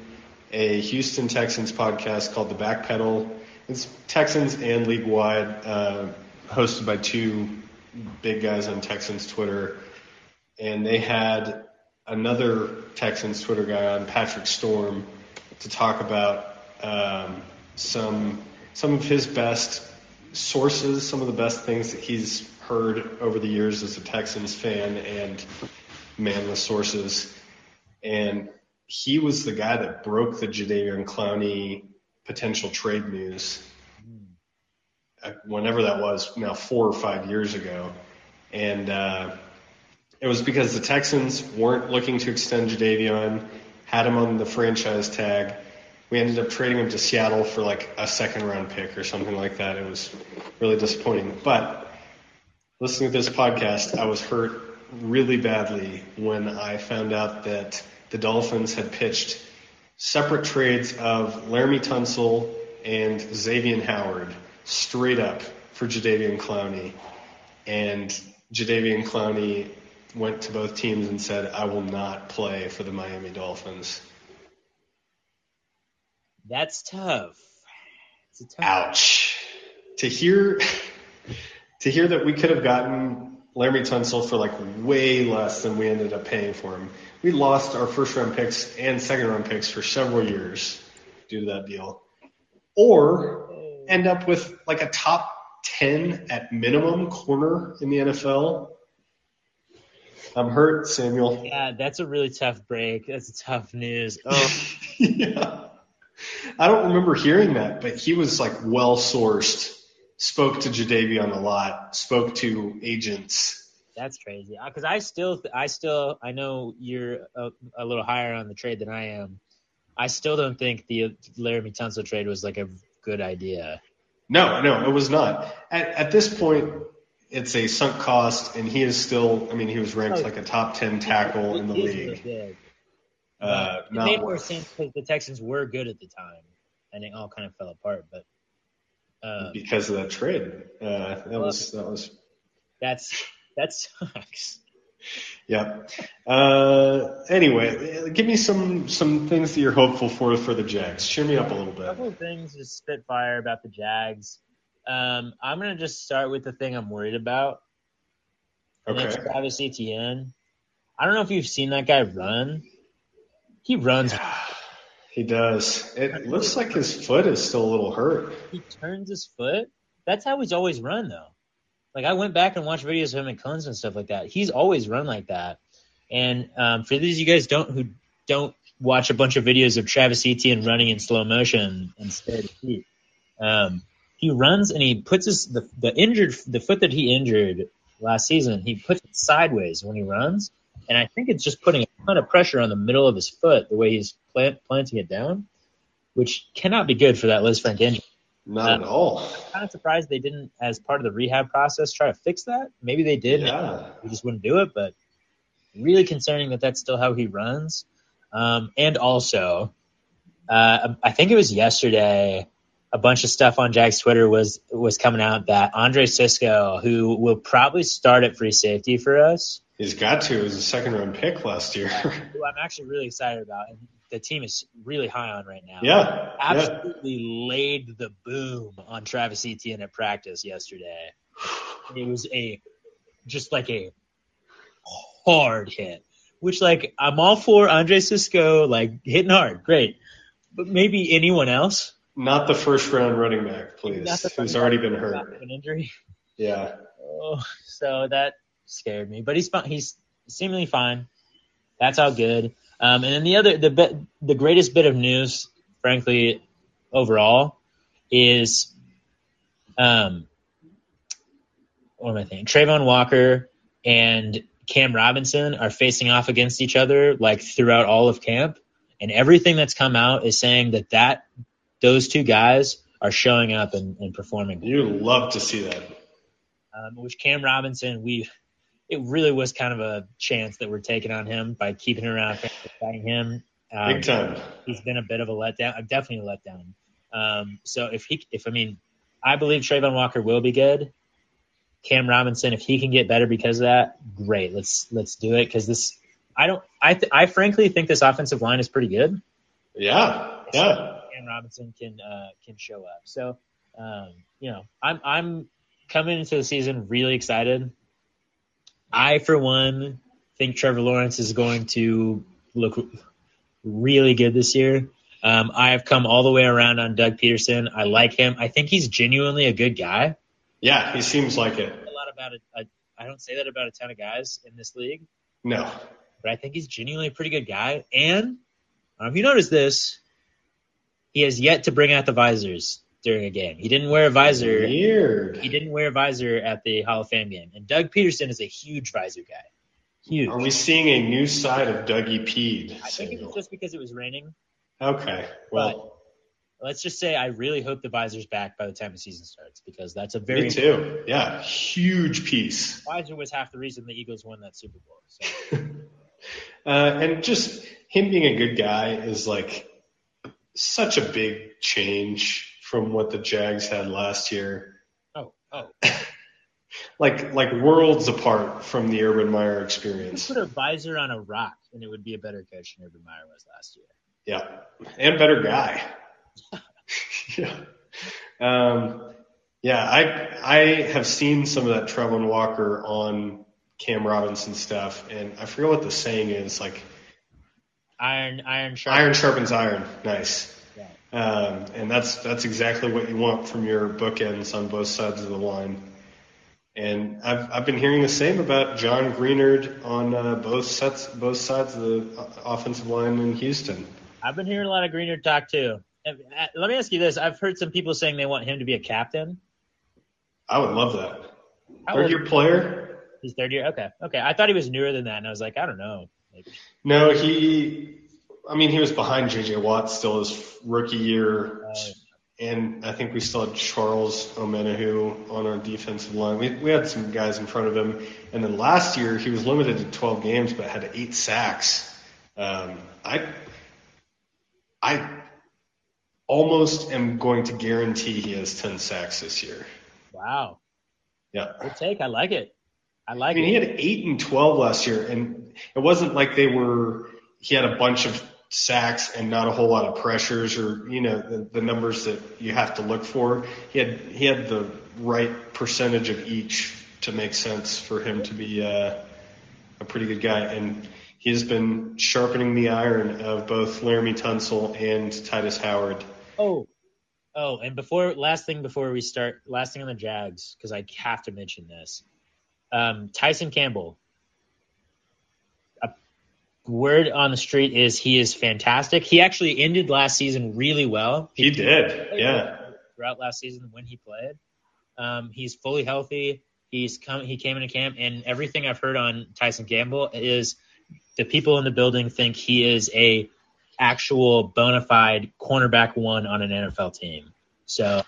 a Houston Texans podcast called The Backpedal. It's Texans and league-wide, hosted by two big guys on Texans Twitter. And they had another Texans Twitter guy on, Patrick Storm, to talk about some of his best sources, some of the best things that he's heard over the years as a Texans fan and man with sources. And he was the guy that broke the Jadeveon Clowney potential trade news whenever that was, now 4 or 5 years ago. And it was because the Texans weren't looking to extend Jadeveon, had him on the franchise tag. We ended up trading him to Seattle for a second-round pick or something like that. It was really disappointing. But listening to this podcast, I was hurt really badly when I found out that the Dolphins had pitched separate trades of Laremy Tunsil and Xavier Howard straight up for Jadeveon Clowney. And Jadeveon Clowney went to both teams and said, "I will not play for the Miami Dolphins." That's tough. It's a tough. Ouch. To hear that we could have gotten Laremy Tunsil for way less than we ended up paying for him. We lost our first-round picks and second-round picks for several years due to that deal. Or end up with a top 10 at minimum corner in the NFL. I'm hurt, Samuel. Yeah, that's a really tough break. That's tough news. Oh. Yeah. I don't remember hearing that, but he was well-sourced, spoke to Jadeveon a lot, spoke to agents. That's crazy. Because I know you're a little higher on the trade than I am. I still don't think the Laremy Tunsil trade was a good idea. No, it was not. At this point, it's a sunk cost, and he is still – he was ranked a top 10 tackle in the league. Big. It made more sense because the Texans were good at the time, and it all kind of fell apart. But because of that trade, that sucks. Yeah. Anyway, give me some things that you're hopeful for the Jags. Cheer me up a little bit. A couple of things just spitfire about the Jags. I'm gonna just start with the thing I'm worried about. Okay. That's Travis Etienne. I don't know if you've seen that guy run. He runs. Yeah, he does. It looks like his foot is still a little hurt. He turns his foot? That's how he's always run, though. I went back and watched videos of him at Clemson and stuff like that. He's always run like that. And for these of you guys who don't watch a bunch of videos of Travis Etienne running in slow motion and stare at feet, he runs and he puts the foot that he injured last season, he puts it sideways when he runs. And I think it's just putting a ton of pressure on the middle of his foot, the way he's planting it down, which cannot be good for that Liz Frank injury. Not at all. I'm kind of surprised they didn't, as part of the rehab process, try to fix that. Maybe they did. Yeah. They just wouldn't do it, but really concerning that that's still how he runs. And also, I think it was yesterday, a bunch of stuff on Jack's Twitter was coming out that Andre Sisco, who will probably start at free safety for us, he's got to. It was a second-round pick last year. Who I'm actually really excited about, and the team is really high on right now. Yeah. Absolutely laid the boom on Travis Etienne at practice yesterday. It was a hard hit. which, like, I'm all for Andre Sisco, like, hitting hard, great. But maybe anyone else? Not the first-round running back, please, who's already been hurt. An injury. Yeah. Oh, so that scared me. But he's seemingly fine. That's how good. And then the greatest bit of news, frankly, overall, is what am I thinking? Trayvon Walker and Cam Robinson are facing off against each other like throughout all of camp, and everything that's come out is saying that those two guys are showing up and performing. You love to see that. Which Cam Robinson, it really was kind of a chance that we're taking on him by keeping him around, fighting him. Big time. He's been a bit of a letdown, definitely a letdown. So I believe Trayvon Walker will be good. Cam Robinson, if he can get better because of that, great. Let's do it because this. I frankly think this offensive line is pretty good. Yeah, yeah. Cam Robinson can show up. So, I'm coming into the season really excited. I, for one, think Trevor Lawrence is going to look really good this year. I have come all the way around on Doug Peterson. I like him. I think he's genuinely a good guy. Yeah, he seems like it. A lot about it. I don't say that about a ton of guys in this league. No. But I think he's genuinely a pretty good guy. And if you notice this, he has yet to bring out the visors during a game. He didn't wear a visor. Weird. He didn't wear a visor at the Hall of Fame game. And Doug Peterson is a huge visor guy. Huge. Are we seeing a new side of Dougie Pede? I think it was just because it was raining. Okay. Well. Let's just say I really hope the visor's back by the time the season starts because that's a very – Me too. Yeah, huge piece. The visor was half the reason the Eagles won that Super Bowl. So. And just him being a good guy is like such a big change from what the Jags had last year. Oh. like worlds apart from the Urban Meyer experience. You could put a visor on a rock and it would be a better coach than Urban Meyer was last year. Yeah, and better guy. Yeah. I have seen some of that Trevon Walker on Cam Robinson stuff, and I forget what the saying is. Like iron sharpens iron. Nice. Yeah. And that's exactly what you want from your bookends on both sides of the line. And I've been hearing the same about John Greenard on both sides of the offensive line in Houston. I've been hearing a lot of Greenard talk too. Let me ask you this. I've heard some people saying they want him to be a captain. I would love that. Third-year player? He's third year? Okay. I thought he was newer than that, and I was like, I don't know. Maybe. No, he was behind J.J. Watt still his rookie year, and I think we still had Charles Omenahu on our defensive line. We had some guys in front of him, and then last year he was limited to 12 games but had 8 sacks. I almost am going to guarantee he has 10 sacks this year. Wow. Yeah. Good take. I like it. I mean, he had 8 and 12 last year, and it wasn't like he had a bunch of sacks and not a whole lot of pressures or, the numbers that you have to look for. He had the right percentage of each to make sense for him to be a pretty good guy. And he has been sharpening the iron of both Laremy Tunsil and Titus Howard. Oh, and last thing on the Jags, because I have to mention this, Tyson Campbell. A word on the street is he is fantastic. He actually ended last season really well. He did, yeah. Throughout last season when he played, he's fully healthy. He came into camp, and everything I've heard on Tyson Campbell is the people in the building think he is a actual bona fide cornerback one on an NFL team. So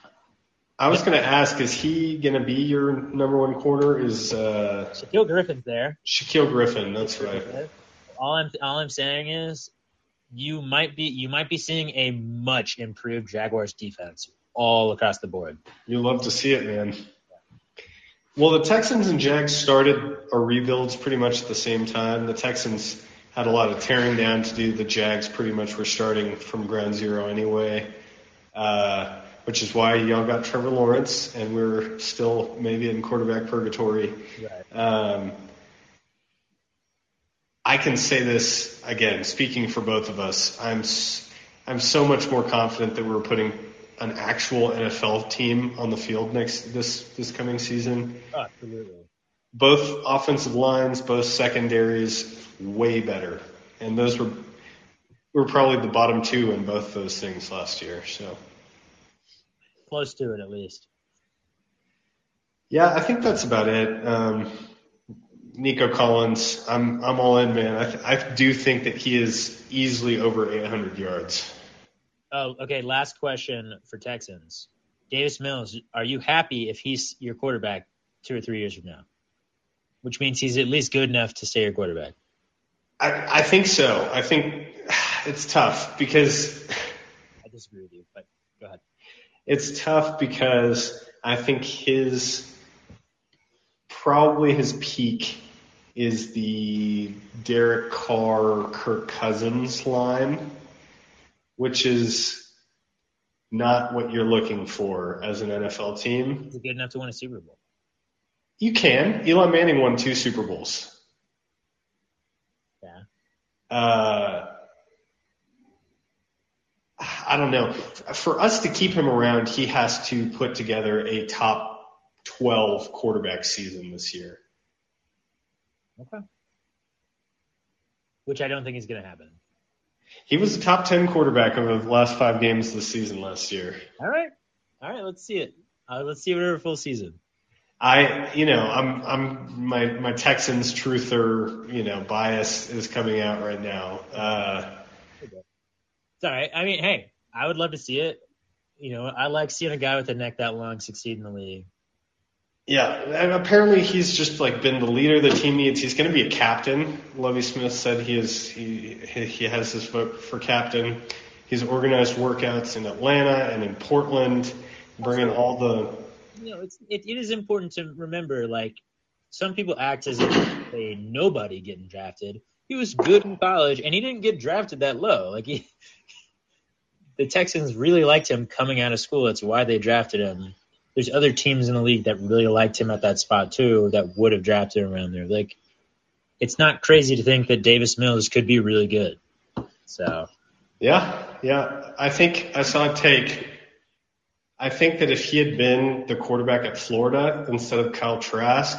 I was going to ask, is he going to be your number one corner? Is Shaquille Griffin's there? Shaquille Griffin, that's right. All I'm saying is you might be seeing a much improved Jaguars defense all across the board. You love to see it, man. Well, the Texans and Jags started our rebuilds pretty much at the same time. The Texans had a lot of tearing down to do. The Jags pretty much were starting from ground zero anyway, which is why y'all got Trevor Lawrence, and we're still maybe in quarterback purgatory. Right. I can say this again, speaking for both of us, I'm so much more confident that we're putting an actual NFL team on the field this coming season. Absolutely. Both offensive lines, both secondaries, way better. And those were probably the bottom two in both those things last year. So close to it, at least. Yeah, I think that's about it. Nico Collins, I'm all in, man. I do think that he is easily over 800 yards. Oh, okay. Last question for Texans. Davis Mills, are you happy if he's your quarterback 2 or 3 years from now? Which means he's at least good enough to stay your quarterback. I think so. I think it's tough because – I disagree with you, but go ahead. It's tough because I think his peak is the Derek Carr, Kirk Cousins line, which is not what you're looking for as an NFL team. Is he good enough to win a Super Bowl? You can. Eli Manning won 2 Super Bowls. Yeah. I don't know. For us to keep him around, he has to put together a top 12 quarterback season this year. Okay. Which I don't think is going to happen. He was a top 10 quarterback over the last 5 games this season last year. All right. Let's see it. Let's see it over full season. I'm my Texans truther, bias is coming out right now. It's all right. I mean, hey, I would love to see it. I like seeing a guy with a neck that long succeed in the league. Yeah, and apparently he's just been the leader the team needs. He's going to be a captain. Lovie Smith said he has his vote for captain. He's organized workouts in Atlanta and in Portland, bringing all the. It is important to remember. Some people act as if they nobody getting drafted. He was good in college, and he didn't get drafted that low. The Texans really liked him coming out of school. That's why they drafted him. There's other teams in the league that really liked him at that spot too that would have drafted him around there. It's not crazy to think that Davis Mills could be really good. So. Yeah. I think I saw a take. I think that if he had been the quarterback at Florida instead of Kyle Trask,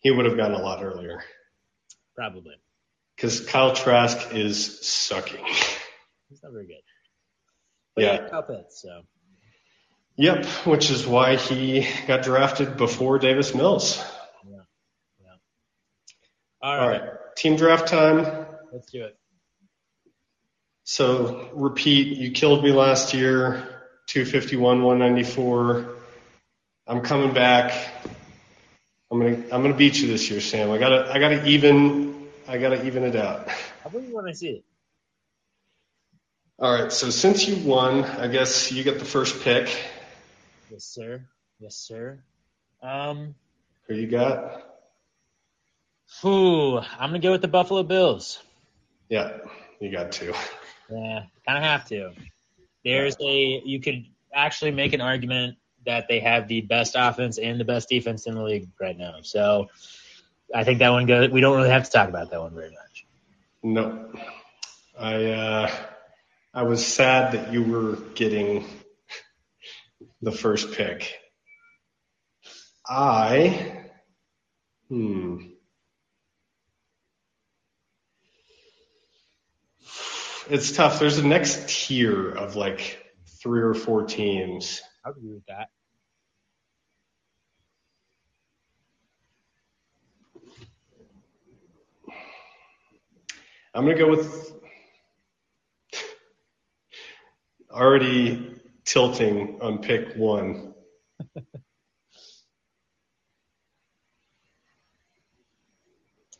he would have gotten a lot earlier. Probably. Because Kyle Trask is sucking. He's not very good. But yeah. Yep, which is why he got drafted before Davis Mills. Yeah. All right. Team draft time. Let's do it. So, repeat, you killed me last year, 251, 194. I'm coming back. I'm gonna beat you this year, Sam. I gotta even it out. I believe when I see it. All right. So since you won, I guess you get the first pick. Yes, sir. Who you got? I'm going to go with the Buffalo Bills. Yeah, you got to. Yeah, kind of have to. You could actually make an argument that they have the best offense and the best defense in the league right now. So I think that one goes. We don't really have to talk about that one very much. No. I was sad that you were getting the first pick. It's tough. There's a next tier of 3 or 4 teams. I agree with that. I'm going to go with already tilting on pick 1.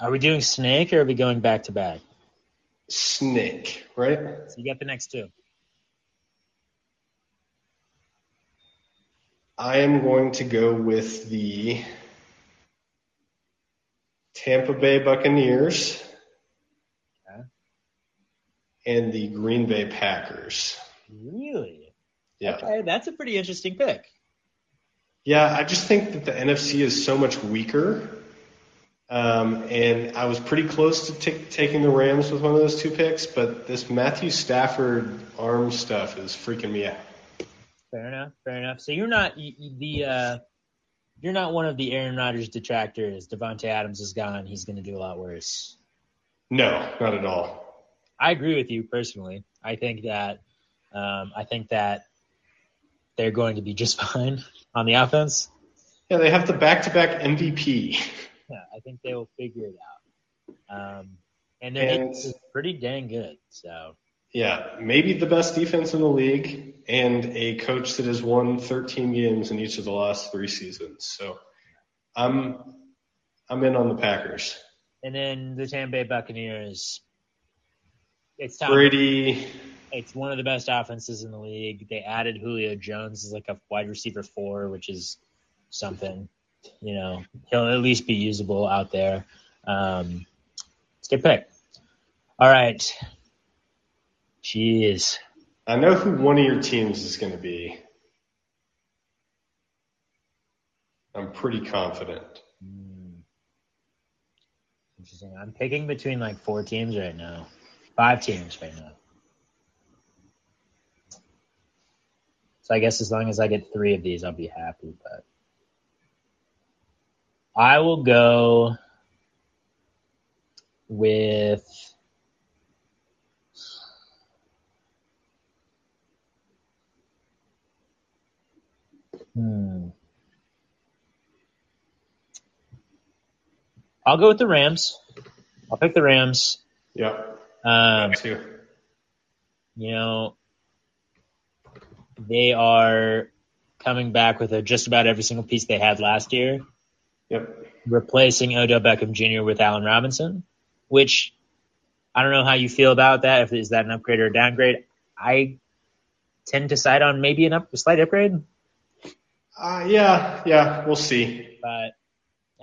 Are we doing snake or are we going back to back? Snake, right? So you got the next 2. I am going to go with the Tampa Bay Buccaneers and the Green Bay Packers. Really? Yeah. Okay, that's a pretty interesting pick. Yeah, I just think that the NFC is so much weaker And I was pretty close to taking the Rams with one of those two picks, but this Matthew Stafford arm stuff is freaking me out. Fair enough. Fair enough. So you're not you're not one of the Aaron Rodgers detractors. Devontae Adams is gone. He's going to do a lot worse. No, not at all. I agree with you personally. I think that they're going to be just fine on the offense. Yeah, they have the back-to-back MVP. Yeah, I think they will figure it out. And their defense is pretty dang good. So yeah, maybe the best defense in the league and a coach that has won 13 games in each of the last three seasons. So I'm in on the Packers. And then the Tampa Bay Buccaneers. It's Tom Brady. It's one of the best offenses in the league. They added Julio Jones as like a wide receiver 4, which is something. You know, he'll at least be usable out there. It's a good pick. All right. Jeez. I know who one of your teams is going to be. I'm pretty confident. Interesting. I'm picking between like 4 teams right now. 5 teams right now. So I guess as long as I get 3 of these, I'll be happy, but I will go with I'll go with the Rams. I'll pick the Rams. Yeah. Me too. You know, they are coming back with just about every single piece they had last year. Yep. Replacing Odell Beckham Jr. with Allen Robinson, which I don't know how you feel about that. If is that an upgrade or a downgrade? I tend to side on maybe a slight upgrade. Yeah, we'll see. But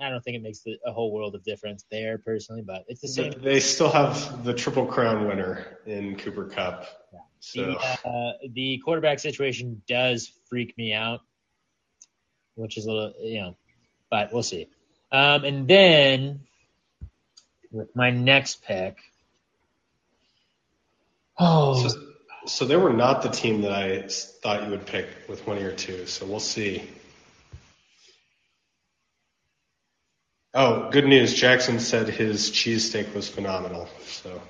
I don't think it makes a whole world of difference there personally. But it's the same. They still have the Triple Crown winner in Cooper Kupp. Yeah. So the quarterback situation does freak me out, which is a little, you know. But we'll see. And then with my next pick. Oh. So they were not the team that I thought you would pick with one of your two. So we'll see. Oh, good news. Jackson said his cheesesteak was phenomenal. So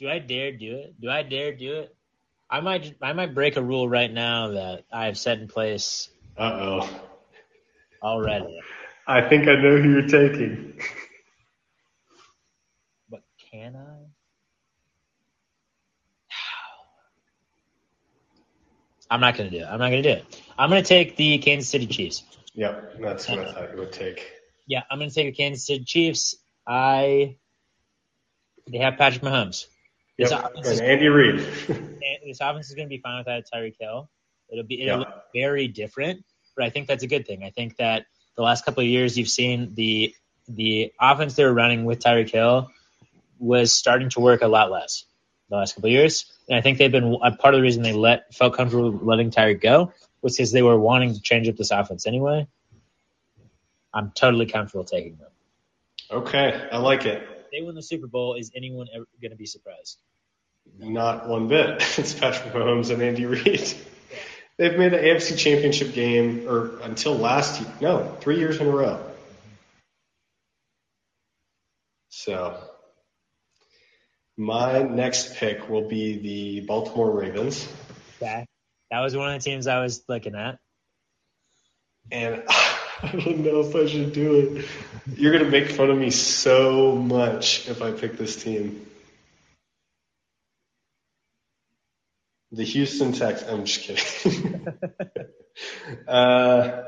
do I dare do it? Do I dare do it? I might break a rule right now that I have set in place. Uh-oh. Already. I think I know who you're taking. But can I? I'm not going to do it. I'm going to take the Kansas City Chiefs. Yep, that's what I thought you would take. Yeah, I'm going to take the Kansas City Chiefs. They have Patrick Mahomes. Yep. And Andy Reid. This offense is going to be fine without Tyreek Hill. It'll look very different. But I think that's a good thing. I think that the last couple of years you've seen the offense they were running with Tyreek Hill was starting to work a lot less the last couple of years. And I think they've been – part of the reason they felt comfortable letting Tyreek go was because they were wanting to change up this offense anyway. I'm totally comfortable taking them. Okay. I like it. If they win the Super Bowl, is anyone ever going to be surprised? Not one bit. It's Patrick Mahomes and Andy Reid. They've made the AFC Championship game, or until 3 years in a row. So my next pick will be the Baltimore Ravens. Okay. That was one of the teams I was looking at. And I don't know if I should do it. You're going to make fun of me so much if I pick this team. The Houston Texans. I'm just kidding. I'm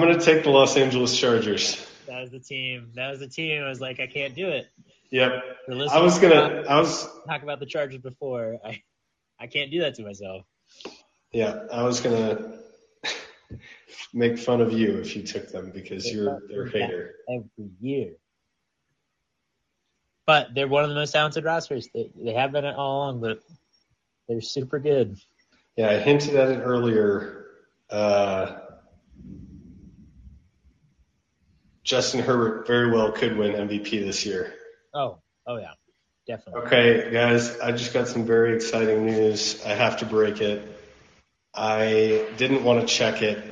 going to take the Los Angeles Chargers. That was the team. I was like, I can't do it. Yep. Talk about the Chargers before. I can't do that to myself. Yeah, I was going to make fun of you if you took them because you're their hater. Every year. But they're one of the most talented rosters. They have been all along, but they're super good. Yeah, I hinted at it earlier. Justin Herbert very well could win MVP this year. Oh yeah, definitely. Okay, guys, I just got some very exciting news. I have to break it. I didn't want to check it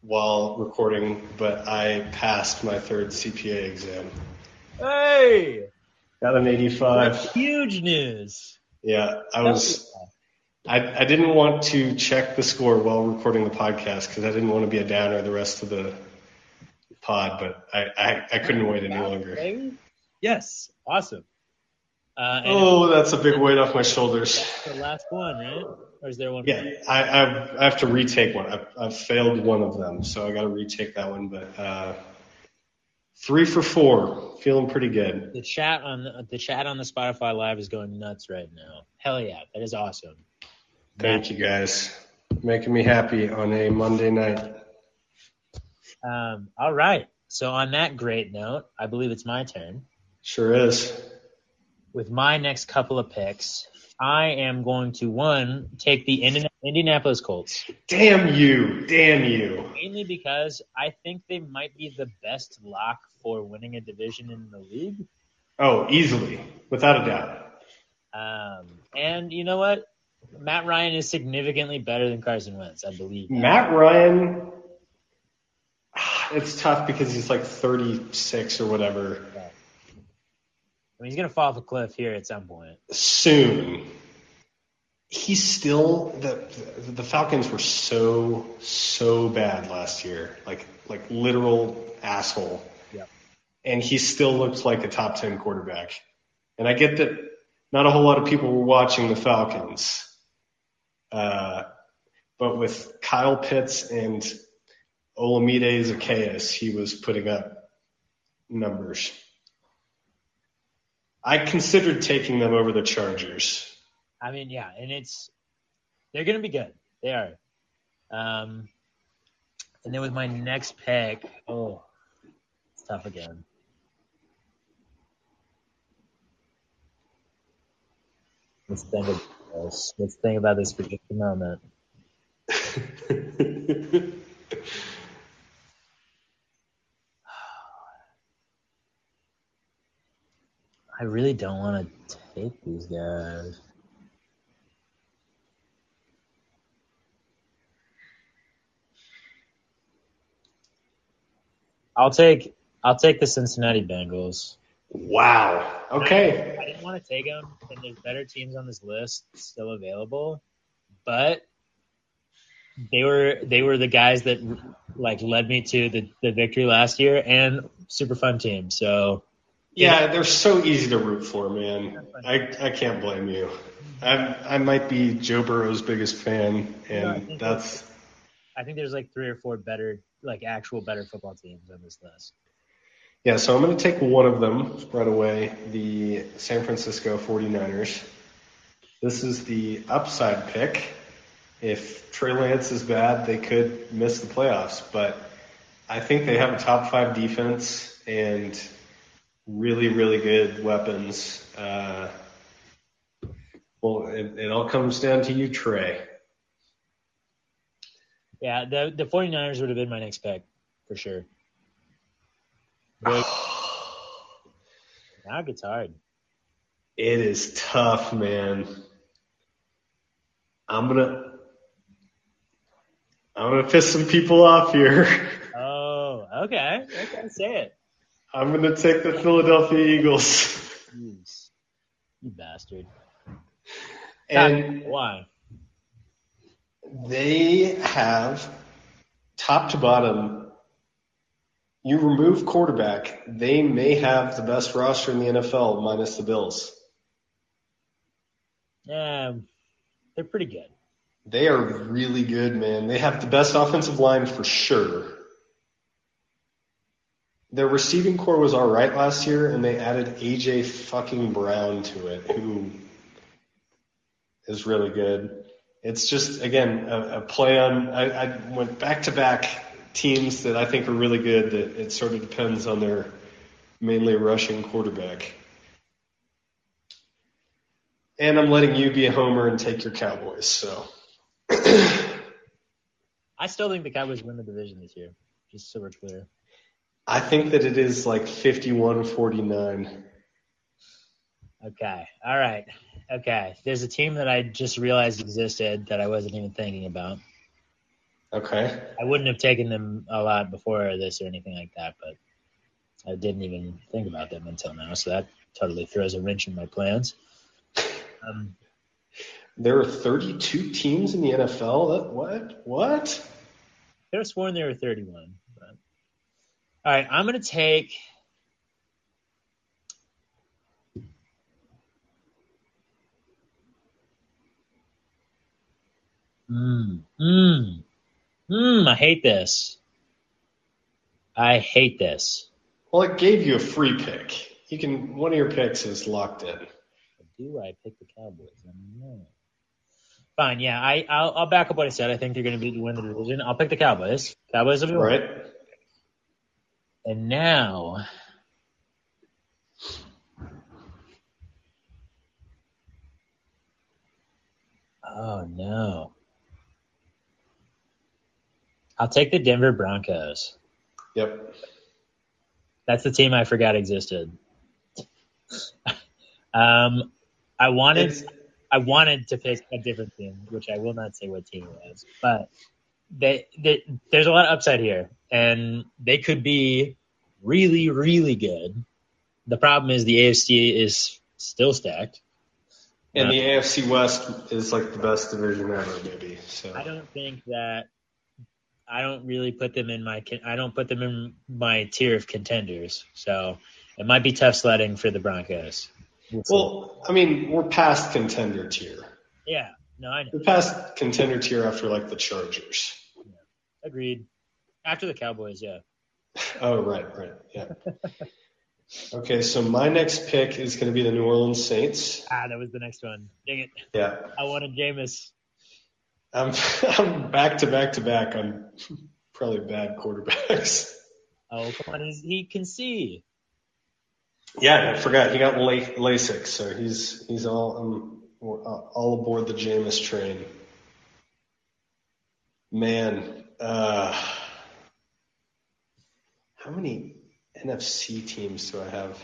while recording, but I passed my third CPA exam. Hey! Got an 85. That's huge news. Yeah, I didn't want to check the score while recording the podcast because I didn't want to be a downer the rest of the pod, but I couldn't wait any longer. Yes, awesome. That's a big weight off my shoulders. That's the last one, right? Or is there one? Yeah, I have to retake one. I've failed one of them, so I got to retake that one. But 3 for 4, feeling pretty good. The chat on the Spotify Live is going nuts right now. Hell yeah, that is awesome. Thank you guys, making me happy on a Monday night. All right. So on that great note, I believe it's my turn. Sure is. With my next couple of picks, I am going to, one, take the Indianapolis Colts. Damn you. Mainly because I think they might be the best lock for winning a division in the league. Oh, easily. Without a doubt. And you know what? Matt Ryan is significantly better than Carson Wentz, I believe. Matt Ryan, it's tough because he's like 36 or whatever. Yeah. I mean, he's going to fall off a cliff here at some point. Soon. He's still – the Falcons were so bad last year, like literal asshole. Yeah. And he still looks like a top 10 quarterback. And I get that not a whole lot of people were watching the Falcons. But with Kyle Pitts and Olamide Zaccheaus, he was putting up numbers. I considered taking them over the Chargers. I mean, yeah, and they're going to be good. They are. And then with my next pick, it's tough again. Let's think about this for just a moment. I really don't want to take these guys. I'll take the Cincinnati Bengals. Wow. Okay. I didn't want to take them, and there's better teams on this list still available, but they were the guys that like led me to the victory last year, and super fun team. So. Yeah, they're so easy to root for, man. I can't blame you. I might be Joe Burrow's biggest fan, and no, I think there's like 3 or 4 better, like actual better football teams on this list. Yeah, so I'm going to take one of them right away, the San Francisco 49ers. This is the upside pick. If Trey Lance is bad, they could miss the playoffs, but I think they have a top 5 defense and really, really good weapons. It all comes down to you, Trey. Yeah, the 49ers would have been my next pick for sure. Now it gets hard. It is tough, man. I'm gonna piss some people off here. Oh, okay. Okay, say it. I'm going to take the Philadelphia Eagles. Jeez. You bastard. And why? They have, top to bottom, you remove quarterback, they may have the best roster in the NFL minus the Bills. They're pretty good. They are really good, man. They have the best offensive line for sure. Their receiving core was all right last year, and they added A.J. fucking Brown to it, who is really good. It's just, again, a play on – I went back-to-back teams that I think are really good that it sort of depends on their mainly rushing quarterback. And I'm letting you be a homer and take your Cowboys, so. I still think the Cowboys win the division this year, just so we're clear. I think that it is like 51-49. Okay. All right. Okay. There's a team that I just realized existed that I wasn't even thinking about. Okay. I wouldn't have taken them a lot before this or anything like that, but I didn't even think about them until now, so that totally throws a wrench in my plans. There are 32 teams in the NFL? What? They were sworn there were 31. But... All right, I'm going to take I hate this. Well, it gave you a free pick. You can. One of your picks is locked in. Do I pick the Cowboys? I don't know. Fine, yeah. I'll back up what I said. I think they're going to win the division. I'll pick the Cowboys. Cowboys will be right. And now, oh no, I'll take the Denver Broncos. Yep. That's the team I forgot existed. I wanted to pick a different team, which I will not say what team it was, but they there's a lot of upside here, and they could be really, really good. The problem is the AFC is still stacked, and the AFC West is like the best division ever, maybe. So I don't put them in my tier of contenders. So it might be tough sledding for the Broncos. Well, I mean, we're past contender tier. Yeah, no, I know. We're past contender tier after, like, the Chargers. Yeah. Agreed. After the Cowboys, yeah. Oh, right, yeah. Okay, so my next pick is going to be the New Orleans Saints. Ah, that was the next one. Dang it. Yeah. I wanted Jameis. I'm back-to-back-to-back on probably bad quarterbacks. Oh, come on. He can see. Yeah, I forgot. He got LASIK, so he's all aboard the Jameis train. Man, how many NFC teams do I have?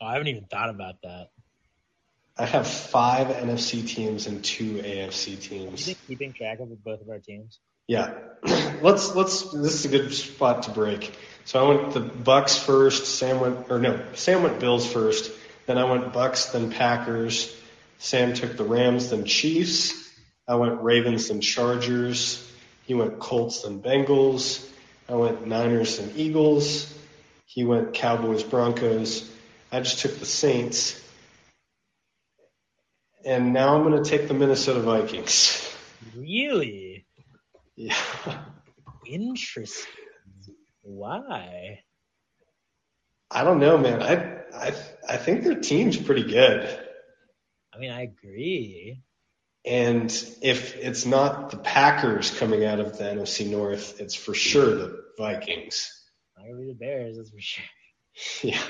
Oh, I haven't even thought about that. I have 5 NFC teams and 2 AFC teams. Is it keeping track of both of our teams? Yeah, let's. This is a good spot to break. So I went the Bucks first. Sam went Bills first. Then I went Bucks, then Packers. Sam took the Rams, then Chiefs. I went Ravens, then Chargers. He went Colts, then Bengals. I went Niners, then Eagles. He went Cowboys, Broncos. I just took the Saints. And now I'm going to take the Minnesota Vikings. Really? Yeah. Interesting. Why? I don't know, man. I think their team's pretty good. I mean, I agree. And if it's not the Packers coming out of the NFC North, it's for sure the Vikings. I agree with the Bears, that's for sure. Yeah.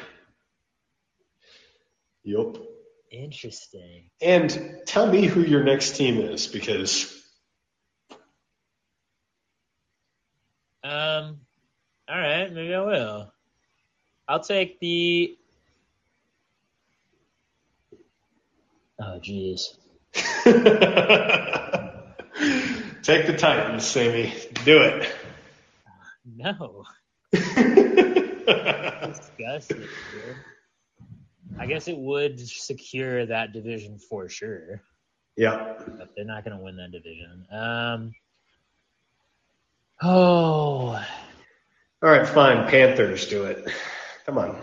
Yup. Interesting. And tell me who your next team is, because... All right, maybe I will. I'll take the... Oh, jeez. Take the Titans, Sammy. Do it. No. Disgusting, dude. I guess it would secure that division for sure. Yeah. But they're not going to win that division. Oh. All right, fine. Panthers, do it. Come on.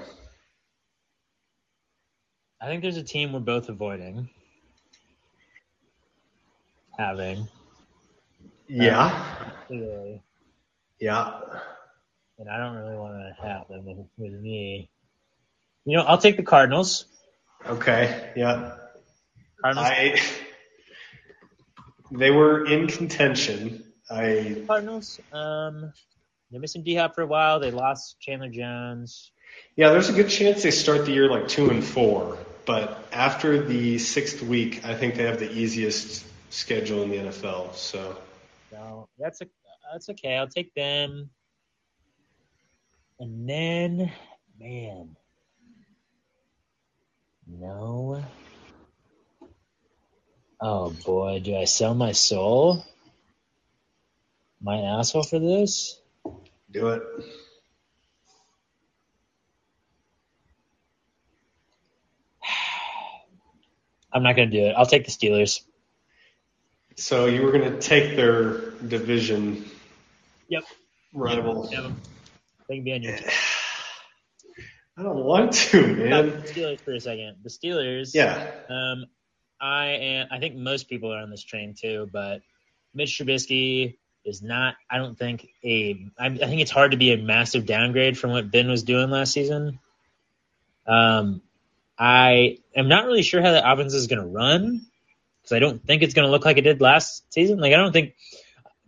I think there's a team we're both avoiding having. Yeah. Really. Yeah. And I don't really want to have them with me. You know, I'll take the Cardinals. Okay, yeah. Cardinals. They were in contention. Cardinals, they're missing D-Hop for a while. They lost Chandler Jones. Yeah, there's a good chance they start the year like 2-4. But after the 6th week, I think they have the easiest schedule in the NFL. So that's okay. I'll take them. And then, man, no. Oh, boy, do I sell my soul? My asshole for this? Do it. I'm not going to do it. I'll take the Steelers. So you were going to take their division. Yep. Rival. Yep. They can be on your team. I don't want to, man. The Steelers for a second. The Steelers. Yeah. I think most people are on this train too, but Mitch Trubisky is not. I don't think I think it's hard to be a massive downgrade from what Ben was doing last season. I am not really sure how the offense is going to run because I don't think it's going to look like it did last season. Like, I don't think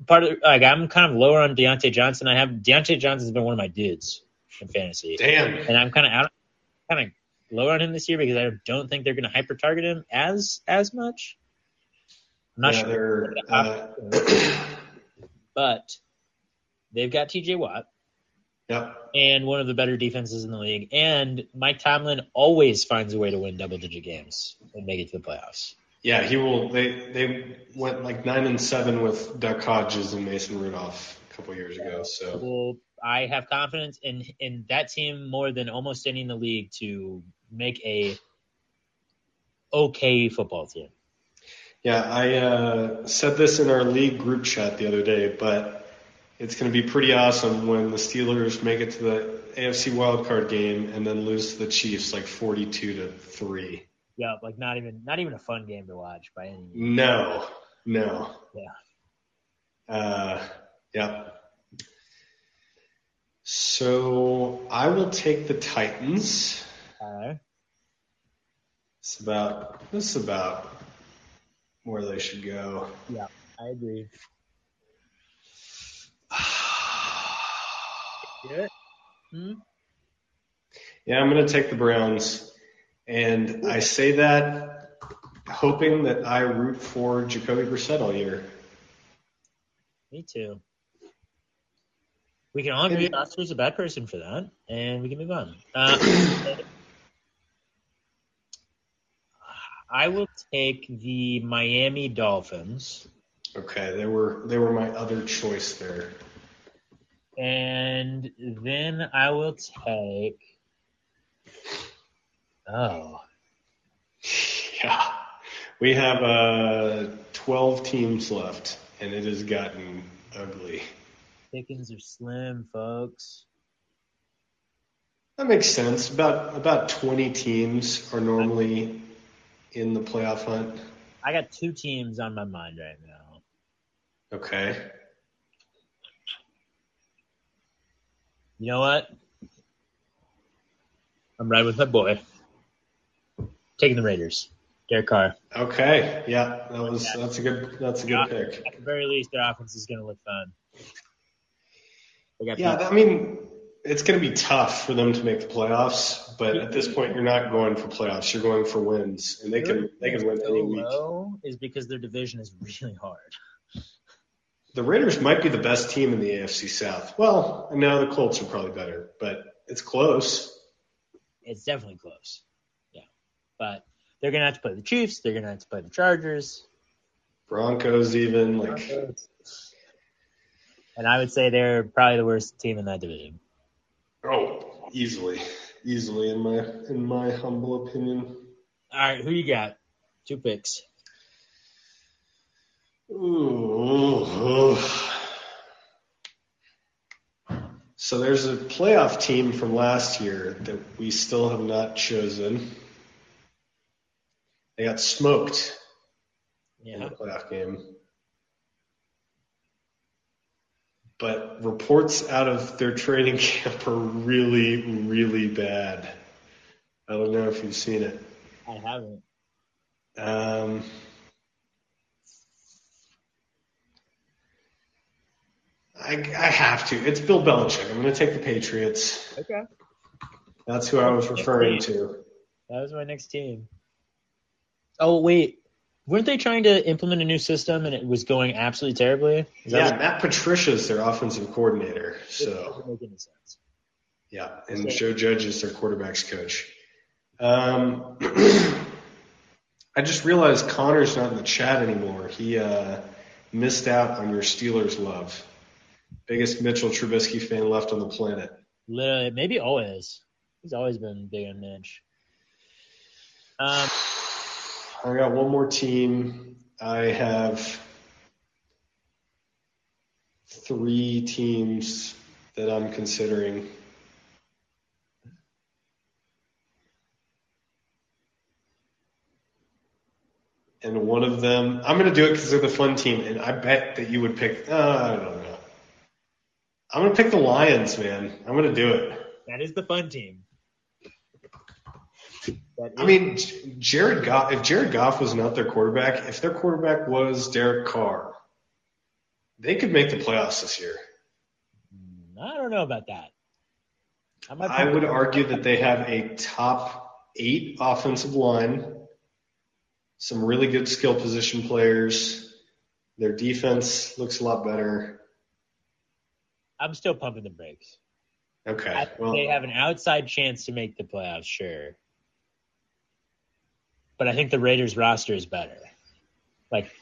part of like I'm kind of lower on Deontay Johnson. I have Deontay Johnson's been one of my dudes in fantasy. Damn. And I'm kind of lower on him this year because I don't think they're going to hyper target him as much. I'm not sure. But they've got TJ Watt. Yep. And one of the better defenses in the league. And Mike Tomlin always finds a way to win double-digit games and make it to the playoffs. Yeah, he will. They went like 9-7 with Duck Hodges and Mason Rudolph a couple years ago. So well, I have confidence in that team more than almost any in the league to make a okay football team. Yeah, I said this in our league group chat the other day, but it's going to be pretty awesome when the Steelers make it to the AFC wildcard game and then lose to the Chiefs like 42-3. Yeah, like not even a fun game to watch by any means. No. Yeah. Yeah. So I will take the Titans. All right. It's about where they should go. Yeah, I agree. Yeah, I'm going to take the Browns. And I say that hoping that I root for Jacoby Brissett all year. Me too. We can all agree Oscar's a bad person for that, and we can move on. I will take the Miami Dolphins. Okay, they were my other choice there. And then I will take. Oh. Yeah. We have 12 teams left, and it has gotten ugly. Pickings are slim, folks. That makes sense. About 20 teams are normally in the playoff hunt. I got two teams on my mind right now. Okay. You know what? I'm riding with my boy. Taking the Raiders. Derek Carr. Okay. Yeah. That's a good pick. At the very least, their offense is gonna look fun. It's gonna be tough for them to make the playoffs, but at this point you're not going for playoffs, you're going for wins. And they can win any week. Is because their division is really hard. The Raiders might be the best team in the AFC South. Well, no, the Colts are probably better, but it's close. It's definitely close. Yeah. But they're going to have to play the Chiefs. They're going to have to play the Chargers. Broncos even. And I would say they're probably the worst team in that division. Oh, easily. Easily in my humble opinion. All right, who you got? Two picks. Ooh. So there's a playoff team from last year that we still have not chosen. They got smoked in the playoff game. But reports out of their training camp are really, really bad. I don't know if you've seen it. I haven't. I have to. It's Bill Belichick. I'm going to take the Patriots. Okay. That's who I was referring to. That was my next team. Oh, wait. Weren't they trying to implement a new system and it was going absolutely terribly? Yeah, Matt Patricia's their offensive coordinator. So. Doesn't make any sense. Yeah, and Joe Judge is their quarterback's coach. I just realized Connor's not in the chat anymore. He missed out on your Steelers love. Biggest Mitchell Trubisky fan left on the planet. Literally, maybe always. He's always been big on Mitch. I got one more team. I have three teams that I'm considering. And one of them, I'm going to do it because they're the fun team, and I bet that you would pick, I don't know. I'm going to pick the Lions, man. I'm going to do it. That is the fun team. I mean, Jared Goff, if Jared Goff was not their quarterback, if their quarterback was Derek Carr, they could make the playoffs this year. I don't know about that. I would argue that they have a top 8 offensive line. Some really good skill position players. Their defense looks a lot better. I'm still pumping the brakes. Okay. I think they have an outside chance to make the playoffs, sure. But I think the Raiders roster is better.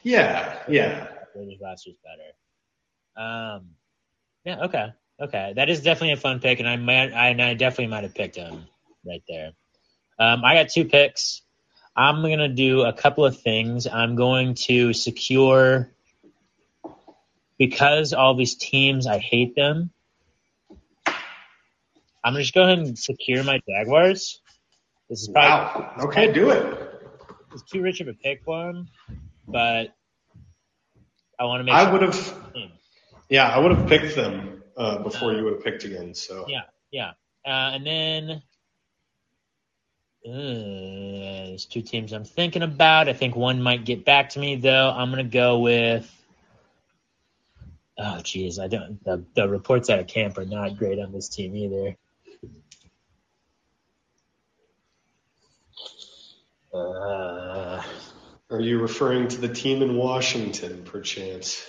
Yeah. The Raiders roster is better. Yeah, okay. That is definitely a fun pick, and I definitely might have picked him right there. I got 2 picks. I'm going to do a couple of things. I'm going to secure, because all these teams, I hate them, I'm going to just go ahead and secure my Jaguars. This is probably, wow. Okay, do it. It's too rich of a pick for them, but I want to make I would have picked them before you would have picked again. So yeah. And then there's 2 teams I'm thinking about. I think one might get back to me, though. I'm going to go with – oh, geez. I don't – the reports out of camp are not great on this team either. Are you referring to the team in Washington, perchance?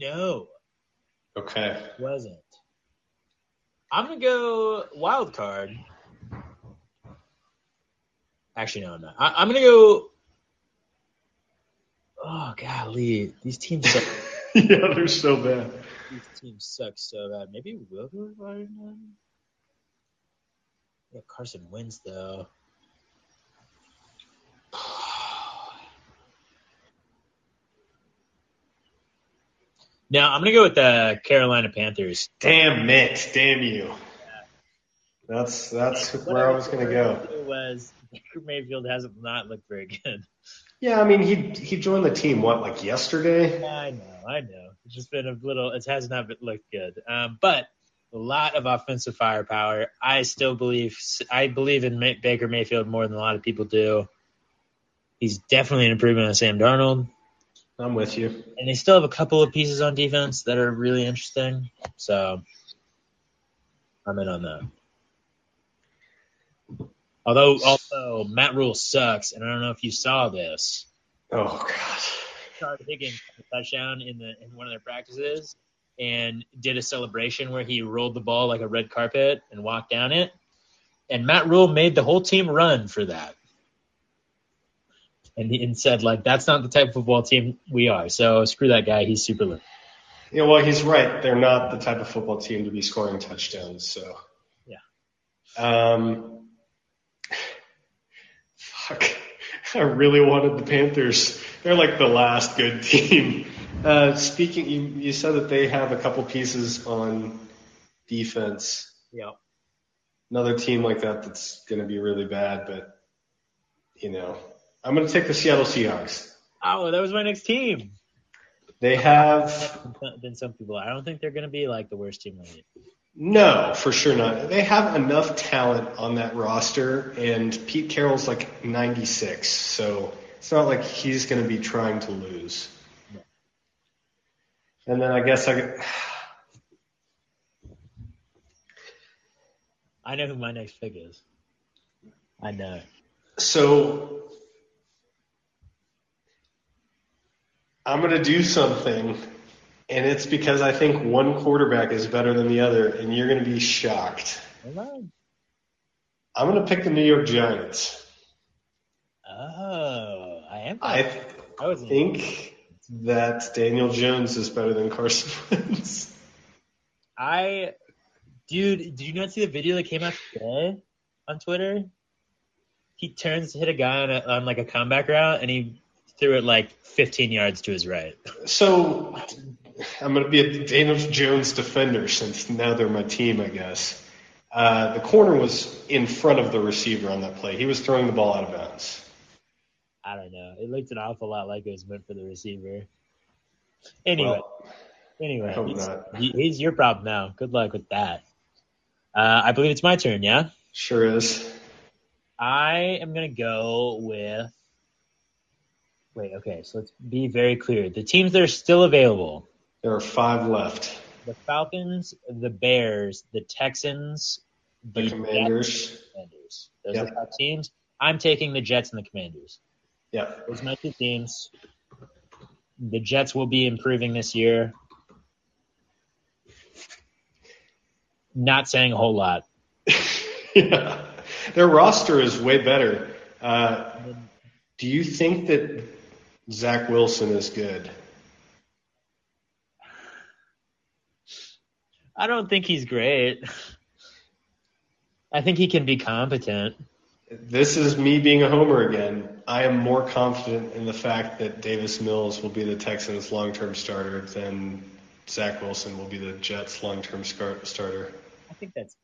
No. Okay. It wasn't. I'm going to go wild card. Actually, no, I'm not. I'm going to go – oh, golly. These teams suck. Yeah, they're so bad. These teams suck so bad. Maybe we'll go with Washington. Yeah, Carson wins, though. No, I'm going to go with the Carolina Panthers. Damn it. Damn you. Yeah. That's where I was going to go. It was – Baker Mayfield hasn't not looked very good. Yeah, I mean, he joined the team, yesterday? Yeah, I know. It's just been it has not looked good. But a lot of offensive firepower. I believe in Baker Mayfield more than a lot of people do. He's definitely an improvement on Sam Darnold. I'm with you. And they still have a couple of pieces on defense that are really interesting. So I'm in on that. Also, Matt Rule sucks, and I don't know if you saw this. Oh, God. Started Higgins a touchdown in one of their practices and did a celebration where he rolled the ball like a red carpet and walked down it. And Matt Rule made the whole team run for that. And said, that's not the type of football team we are. So screw that guy. He's super low. Yeah, well, he's right. They're not the type of football team to be scoring touchdowns. So, yeah. Fuck. I really wanted the Panthers. They're the last good team. Speaking, you said that they have a couple pieces on defense. Yeah. Another team like that's going to be really bad, but, I'm going to take the Seattle Seahawks. Oh, that was my next team. They have been some people. I don't think they're going to be the worst team in the league. No, for sure not. They have enough talent on that roster, and Pete Carroll's 96, so it's not like he's going to be trying to lose. No. And then I guess I could... I know who my next pick is. I know. So I'm going to do something... And it's because I think one quarterback is better than the other, and you're going to be shocked. I'm going to pick the New York Giants. Oh, I am. I think that Daniel Jones is better than Carson Wentz. Dude, did you not see the video that came out today on Twitter? He turns to hit a guy on like a comeback route, and he threw it like 15 yards to his right. So I'm going to be a Daniel Jones defender since now they're my team, I guess. The corner was in front of the receiver on that play. He was throwing the ball out of bounds. I don't know. It looked an awful lot like it was meant for the receiver. Anyway, he's your problem now. Good luck with that. I believe it's my turn, yeah? Sure is. I am going to go with – wait, okay, so let's be very clear. The teams that are still available. There are 5 left. The Falcons, the Bears, the Texans, the Commanders. Those are the top teams. I'm taking the Jets and the Commanders. Yeah. Those are my 2 teams. The Jets will be improving this year. Not saying a whole lot. Yeah. Their roster is way better. Do you think that Zach Wilson is good? I don't think he's great. I think he can be competent. This is me being a homer again. I am more confident in the fact that Davis Mills will be the Texans' long-term starter than Zach Wilson will be the Jets' long-term starter. I think that's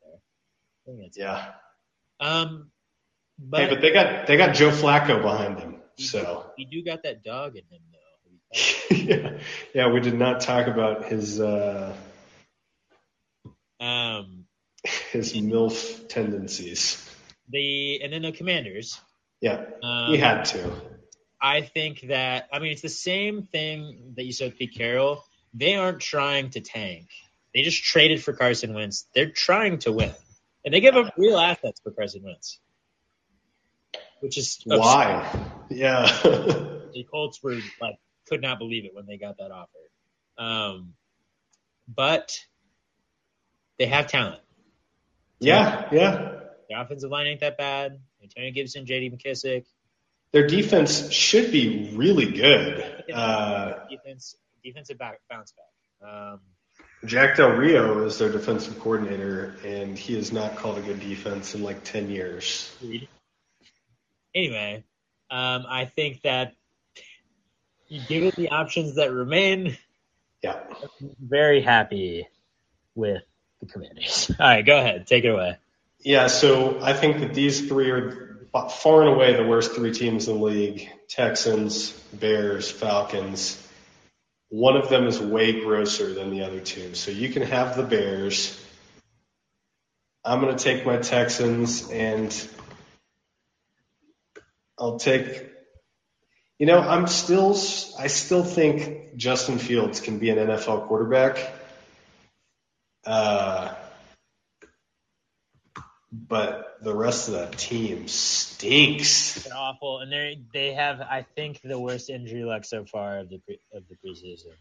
fair. Yeah. But they got Joe Flacco behind them. So we do got that dog in him, though. Yeah, we did not talk about his MILF tendencies. And then the Commanders. Yeah, he had to. I think that it's the same thing that you said with Pete Carroll. They aren't trying to tank. They just traded for Carson Wentz. They're trying to win. And they give up real assets for Carson Wentz, which is absurd. Why? Yeah. The Colts were could not believe it when they got that offer. But they have talent. Yeah. The offensive line ain't that bad. Antonio Gibson, J.D. McKissick. Their defense should be really good. Defensive bounce back. Jack Del Rio is their defensive coordinator, and he has not called a good defense in 10 years. Anyway, I think that you give it the options that remain. Yeah. I'm very happy with the Commanders. All right, go ahead. Take it away. Yeah, so I think that these 3 are far and away the worst 3 teams in the league. Texans, Bears, Falcons. One of them is way grosser than the other 2. So you can have the Bears. I'm going to take my Texans, and I'll take – I still think Justin Fields can be an NFL quarterback. But the rest of that team stinks. They're awful, and they have, I think, the worst injury luck so far of the preseason.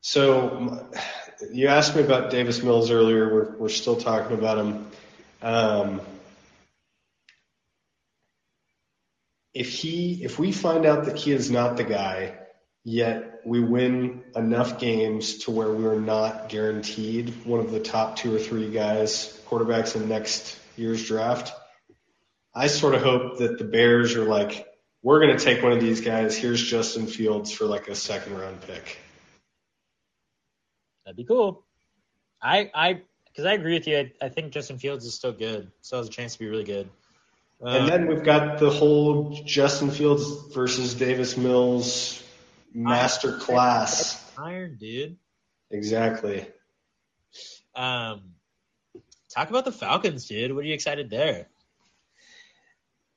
So you asked me about Davis Mills earlier. We're still talking about him. If we find out that he is not the guy, yet we win enough games to where we're not guaranteed one of the top 2 or 3 guys, quarterbacks in next year's draft, I sort of hope that the Bears are we're going to take one of these guys. Here's Justin Fields for a second-round pick. That'd be cool. Because I agree with you. I think Justin Fields is still good. Still has a chance to be really good. And then we've got the whole Justin Fields versus Davis Mills master class. Iron, dude. Exactly. Talk about the Falcons, dude. What are you excited there?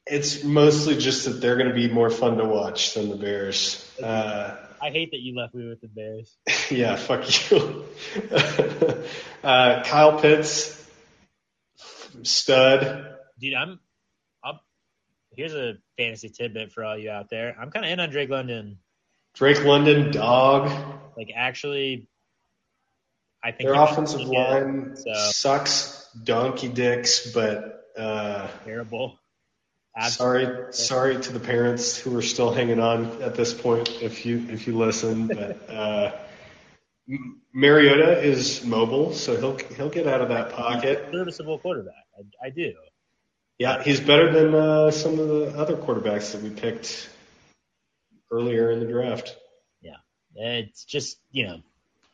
It's mostly just that they're going to be more fun to watch than the Bears. I hate that you left me with the Bears. Yeah, fuck you. Kyle Pitts, stud. Dude, here's a fantasy tidbit for all you out there. I'm kind of in on Drake London. Drake London, dog. Their offensive line sucks donkey dicks, but terrible. Absolutely. Sorry to the parents who are still hanging on at this point if you listen, but Mariota is mobile, so he'll get out of that pocket. Serviceable quarterback. I do. Yeah, he's better than some of the other quarterbacks that we picked earlier in the draft. Yeah. It's just,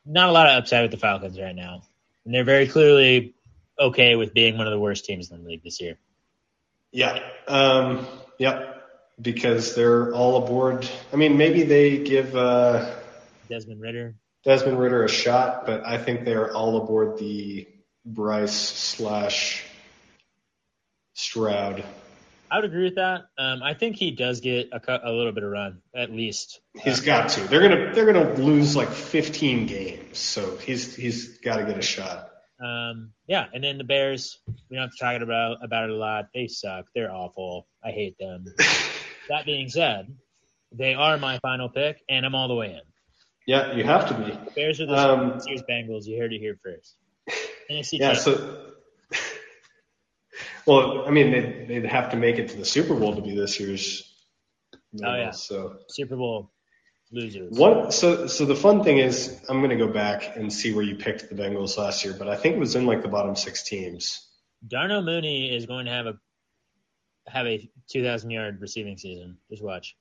not a lot of upside with the Falcons right now. And they're very clearly okay with being one of the worst teams in the league this year. Yeah. Because they're all aboard. I mean, maybe they give Desmond Ridder a shot, but I think they are all aboard the Bryce/Stroud. I would agree with that. I think he does get a little bit of run, at least. He's got to. They're gonna lose like 15 games, so he's got to get a shot. And then the Bears. We don't have to talk about it a lot. They suck. They're awful. I hate them. That being said, they are my final pick, and I'm all the way in. Yeah, you have to be. The Bears are the Steelers Bengals. You heard it here first. Tennessee. Yeah. Champions. So. Well, I mean, they'd have to make it to the Super Bowl to be this year's. So Super Bowl losers. So the fun thing is, I'm going to go back and see where you picked the Bengals last year, but I think it was in like the bottom six teams. Darnell Mooney is going to have a 2,000-yard receiving season. Just watch.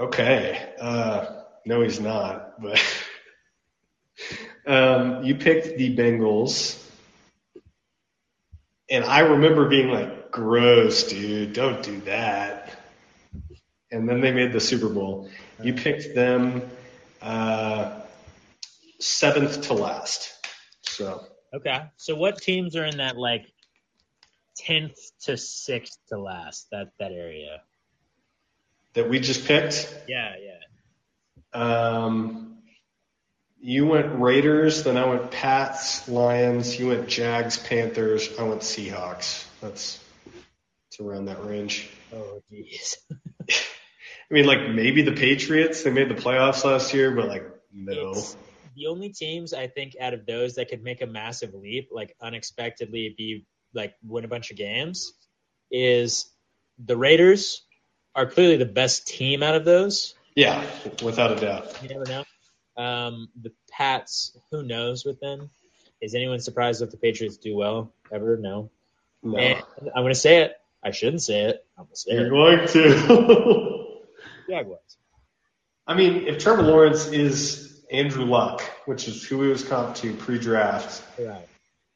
Okay. No, he's not. But you picked the Bengals. And I remember being like, gross, dude, don't do that. And then they made the Super Bowl. You picked them 7th to last. So. Okay. So what teams are in that, like, 10th to 6th to last, that area? That we just picked? Yeah. You went Raiders, then I went Pats, Lions. You went Jags, Panthers. I went Seahawks. That's around that range. Oh, jeez. I mean, like, maybe the Patriots. They made the playoffs last year, but, like, no. It's the only teams, I think, out of those that could make a massive leap, like, unexpectedly be, like, win a bunch of games, is the Raiders are clearly the best team out of those. Yeah, without a doubt. You never know. The Pats, who knows with them? Is anyone surprised if the Patriots do well ever? No. And I'm going to say it. I shouldn't say it. I'm going to say it. You're going to. Jaguars. I mean, if Trevor Lawrence is Andrew Luck, which is who he was comped to pre-draft, right,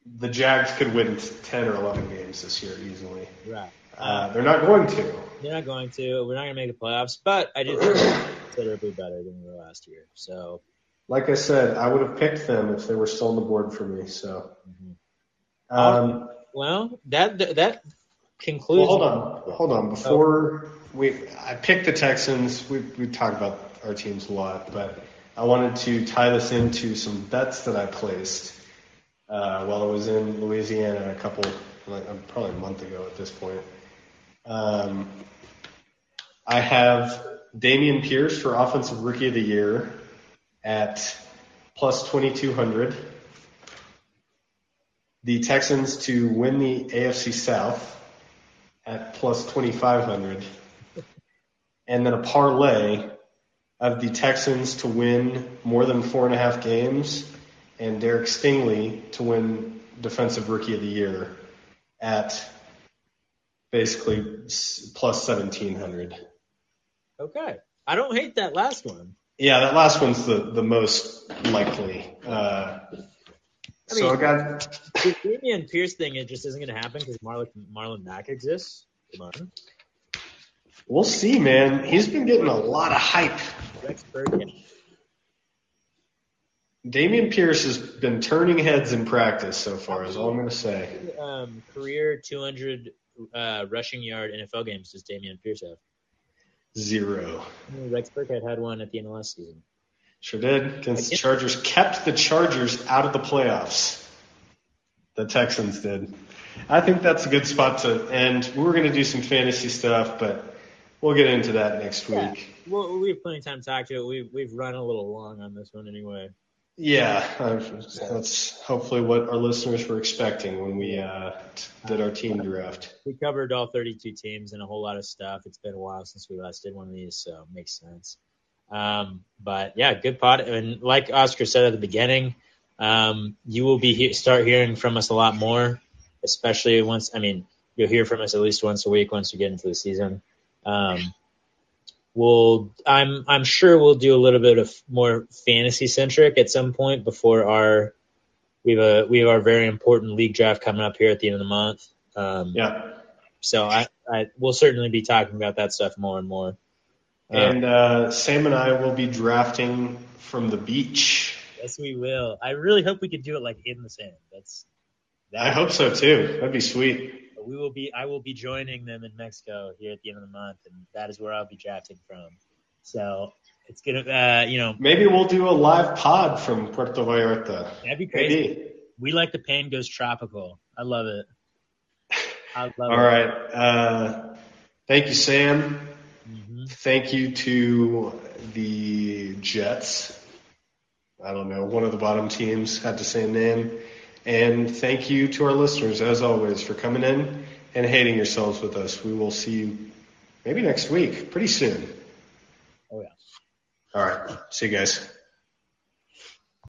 the Jags could win 10 or 11 games this year easily. Right. They're not going to. They're not going to. We're not going to make the playoffs, but I do think considerably better than we were last year. So, like I said, I would have picked them if they were still on the board for me. So, that concludes. Well, hold on. I picked the Texans. We talked about our teams a lot, but I wanted to tie this into some bets that I placed while I was in Louisiana probably a month ago at this point. I have Dameon Pierce for Offensive Rookie of the Year at plus 2,200. The Texans to win the AFC South at plus 2,500. And then a parlay of the Texans to win more than 4.5 games and Derek Stingley to win Defensive Rookie of the Year at basically plus 1,700. Okay. I don't hate that last one. Yeah, that last one's the most likely. The Dameon Pierce thing, it just isn't going to happen because Marlon Mack exists. Come on. We'll see, man. He's been getting a lot of hype. Rex Burkhead. Dameon Pierce has been turning heads in practice so far is all I'm going to say. Career 200 rushing yard NFL games does Dameon Pierce have? 0. Rex Burkhead had one at the end of last season. Sure did. Against the Chargers. Kept the Chargers out of the playoffs. The Texans did. I think that's a good spot to end. We're going to do some fantasy stuff, but we'll get into that next week. Well, we have plenty of time to talk to it. We've run a little long on this one anyway. Yeah, that's hopefully what our listeners were expecting when we did our team draft. We covered all 32 teams and a whole lot of stuff. It's been a while since we last did one of these, so it makes sense. But, yeah, good pod. And like Oscar said at the beginning, you will start hearing from us a lot more, especially once – I mean, you'll hear from us at least once a week once you get into the season. I'm sure we'll do a little bit of more fantasy centric at some point before we have our very important league draft coming up here at the end of the month. So we'll certainly be talking about that stuff more and more. And Sam and I will be drafting from the beach. Yes, we will. I really hope we could do it like in the sand. I hope so too. That'd be sweet. I will be joining them in Mexico here at the end of the month, and that is where I'll be drafting from. So it's going to, Maybe we'll do a live pod from Puerto Vallarta. That'd be crazy. Maybe. We like the pain goes tropical. I love it. All right. Thank you, Sam. Mm-hmm. Thank you to the Jets. I don't know. One of the bottom teams had the same name. And thank you to our listeners, as always, for coming in and hating yourselves with us. We will see you maybe next week, pretty soon. Oh, yeah. All right. See you guys.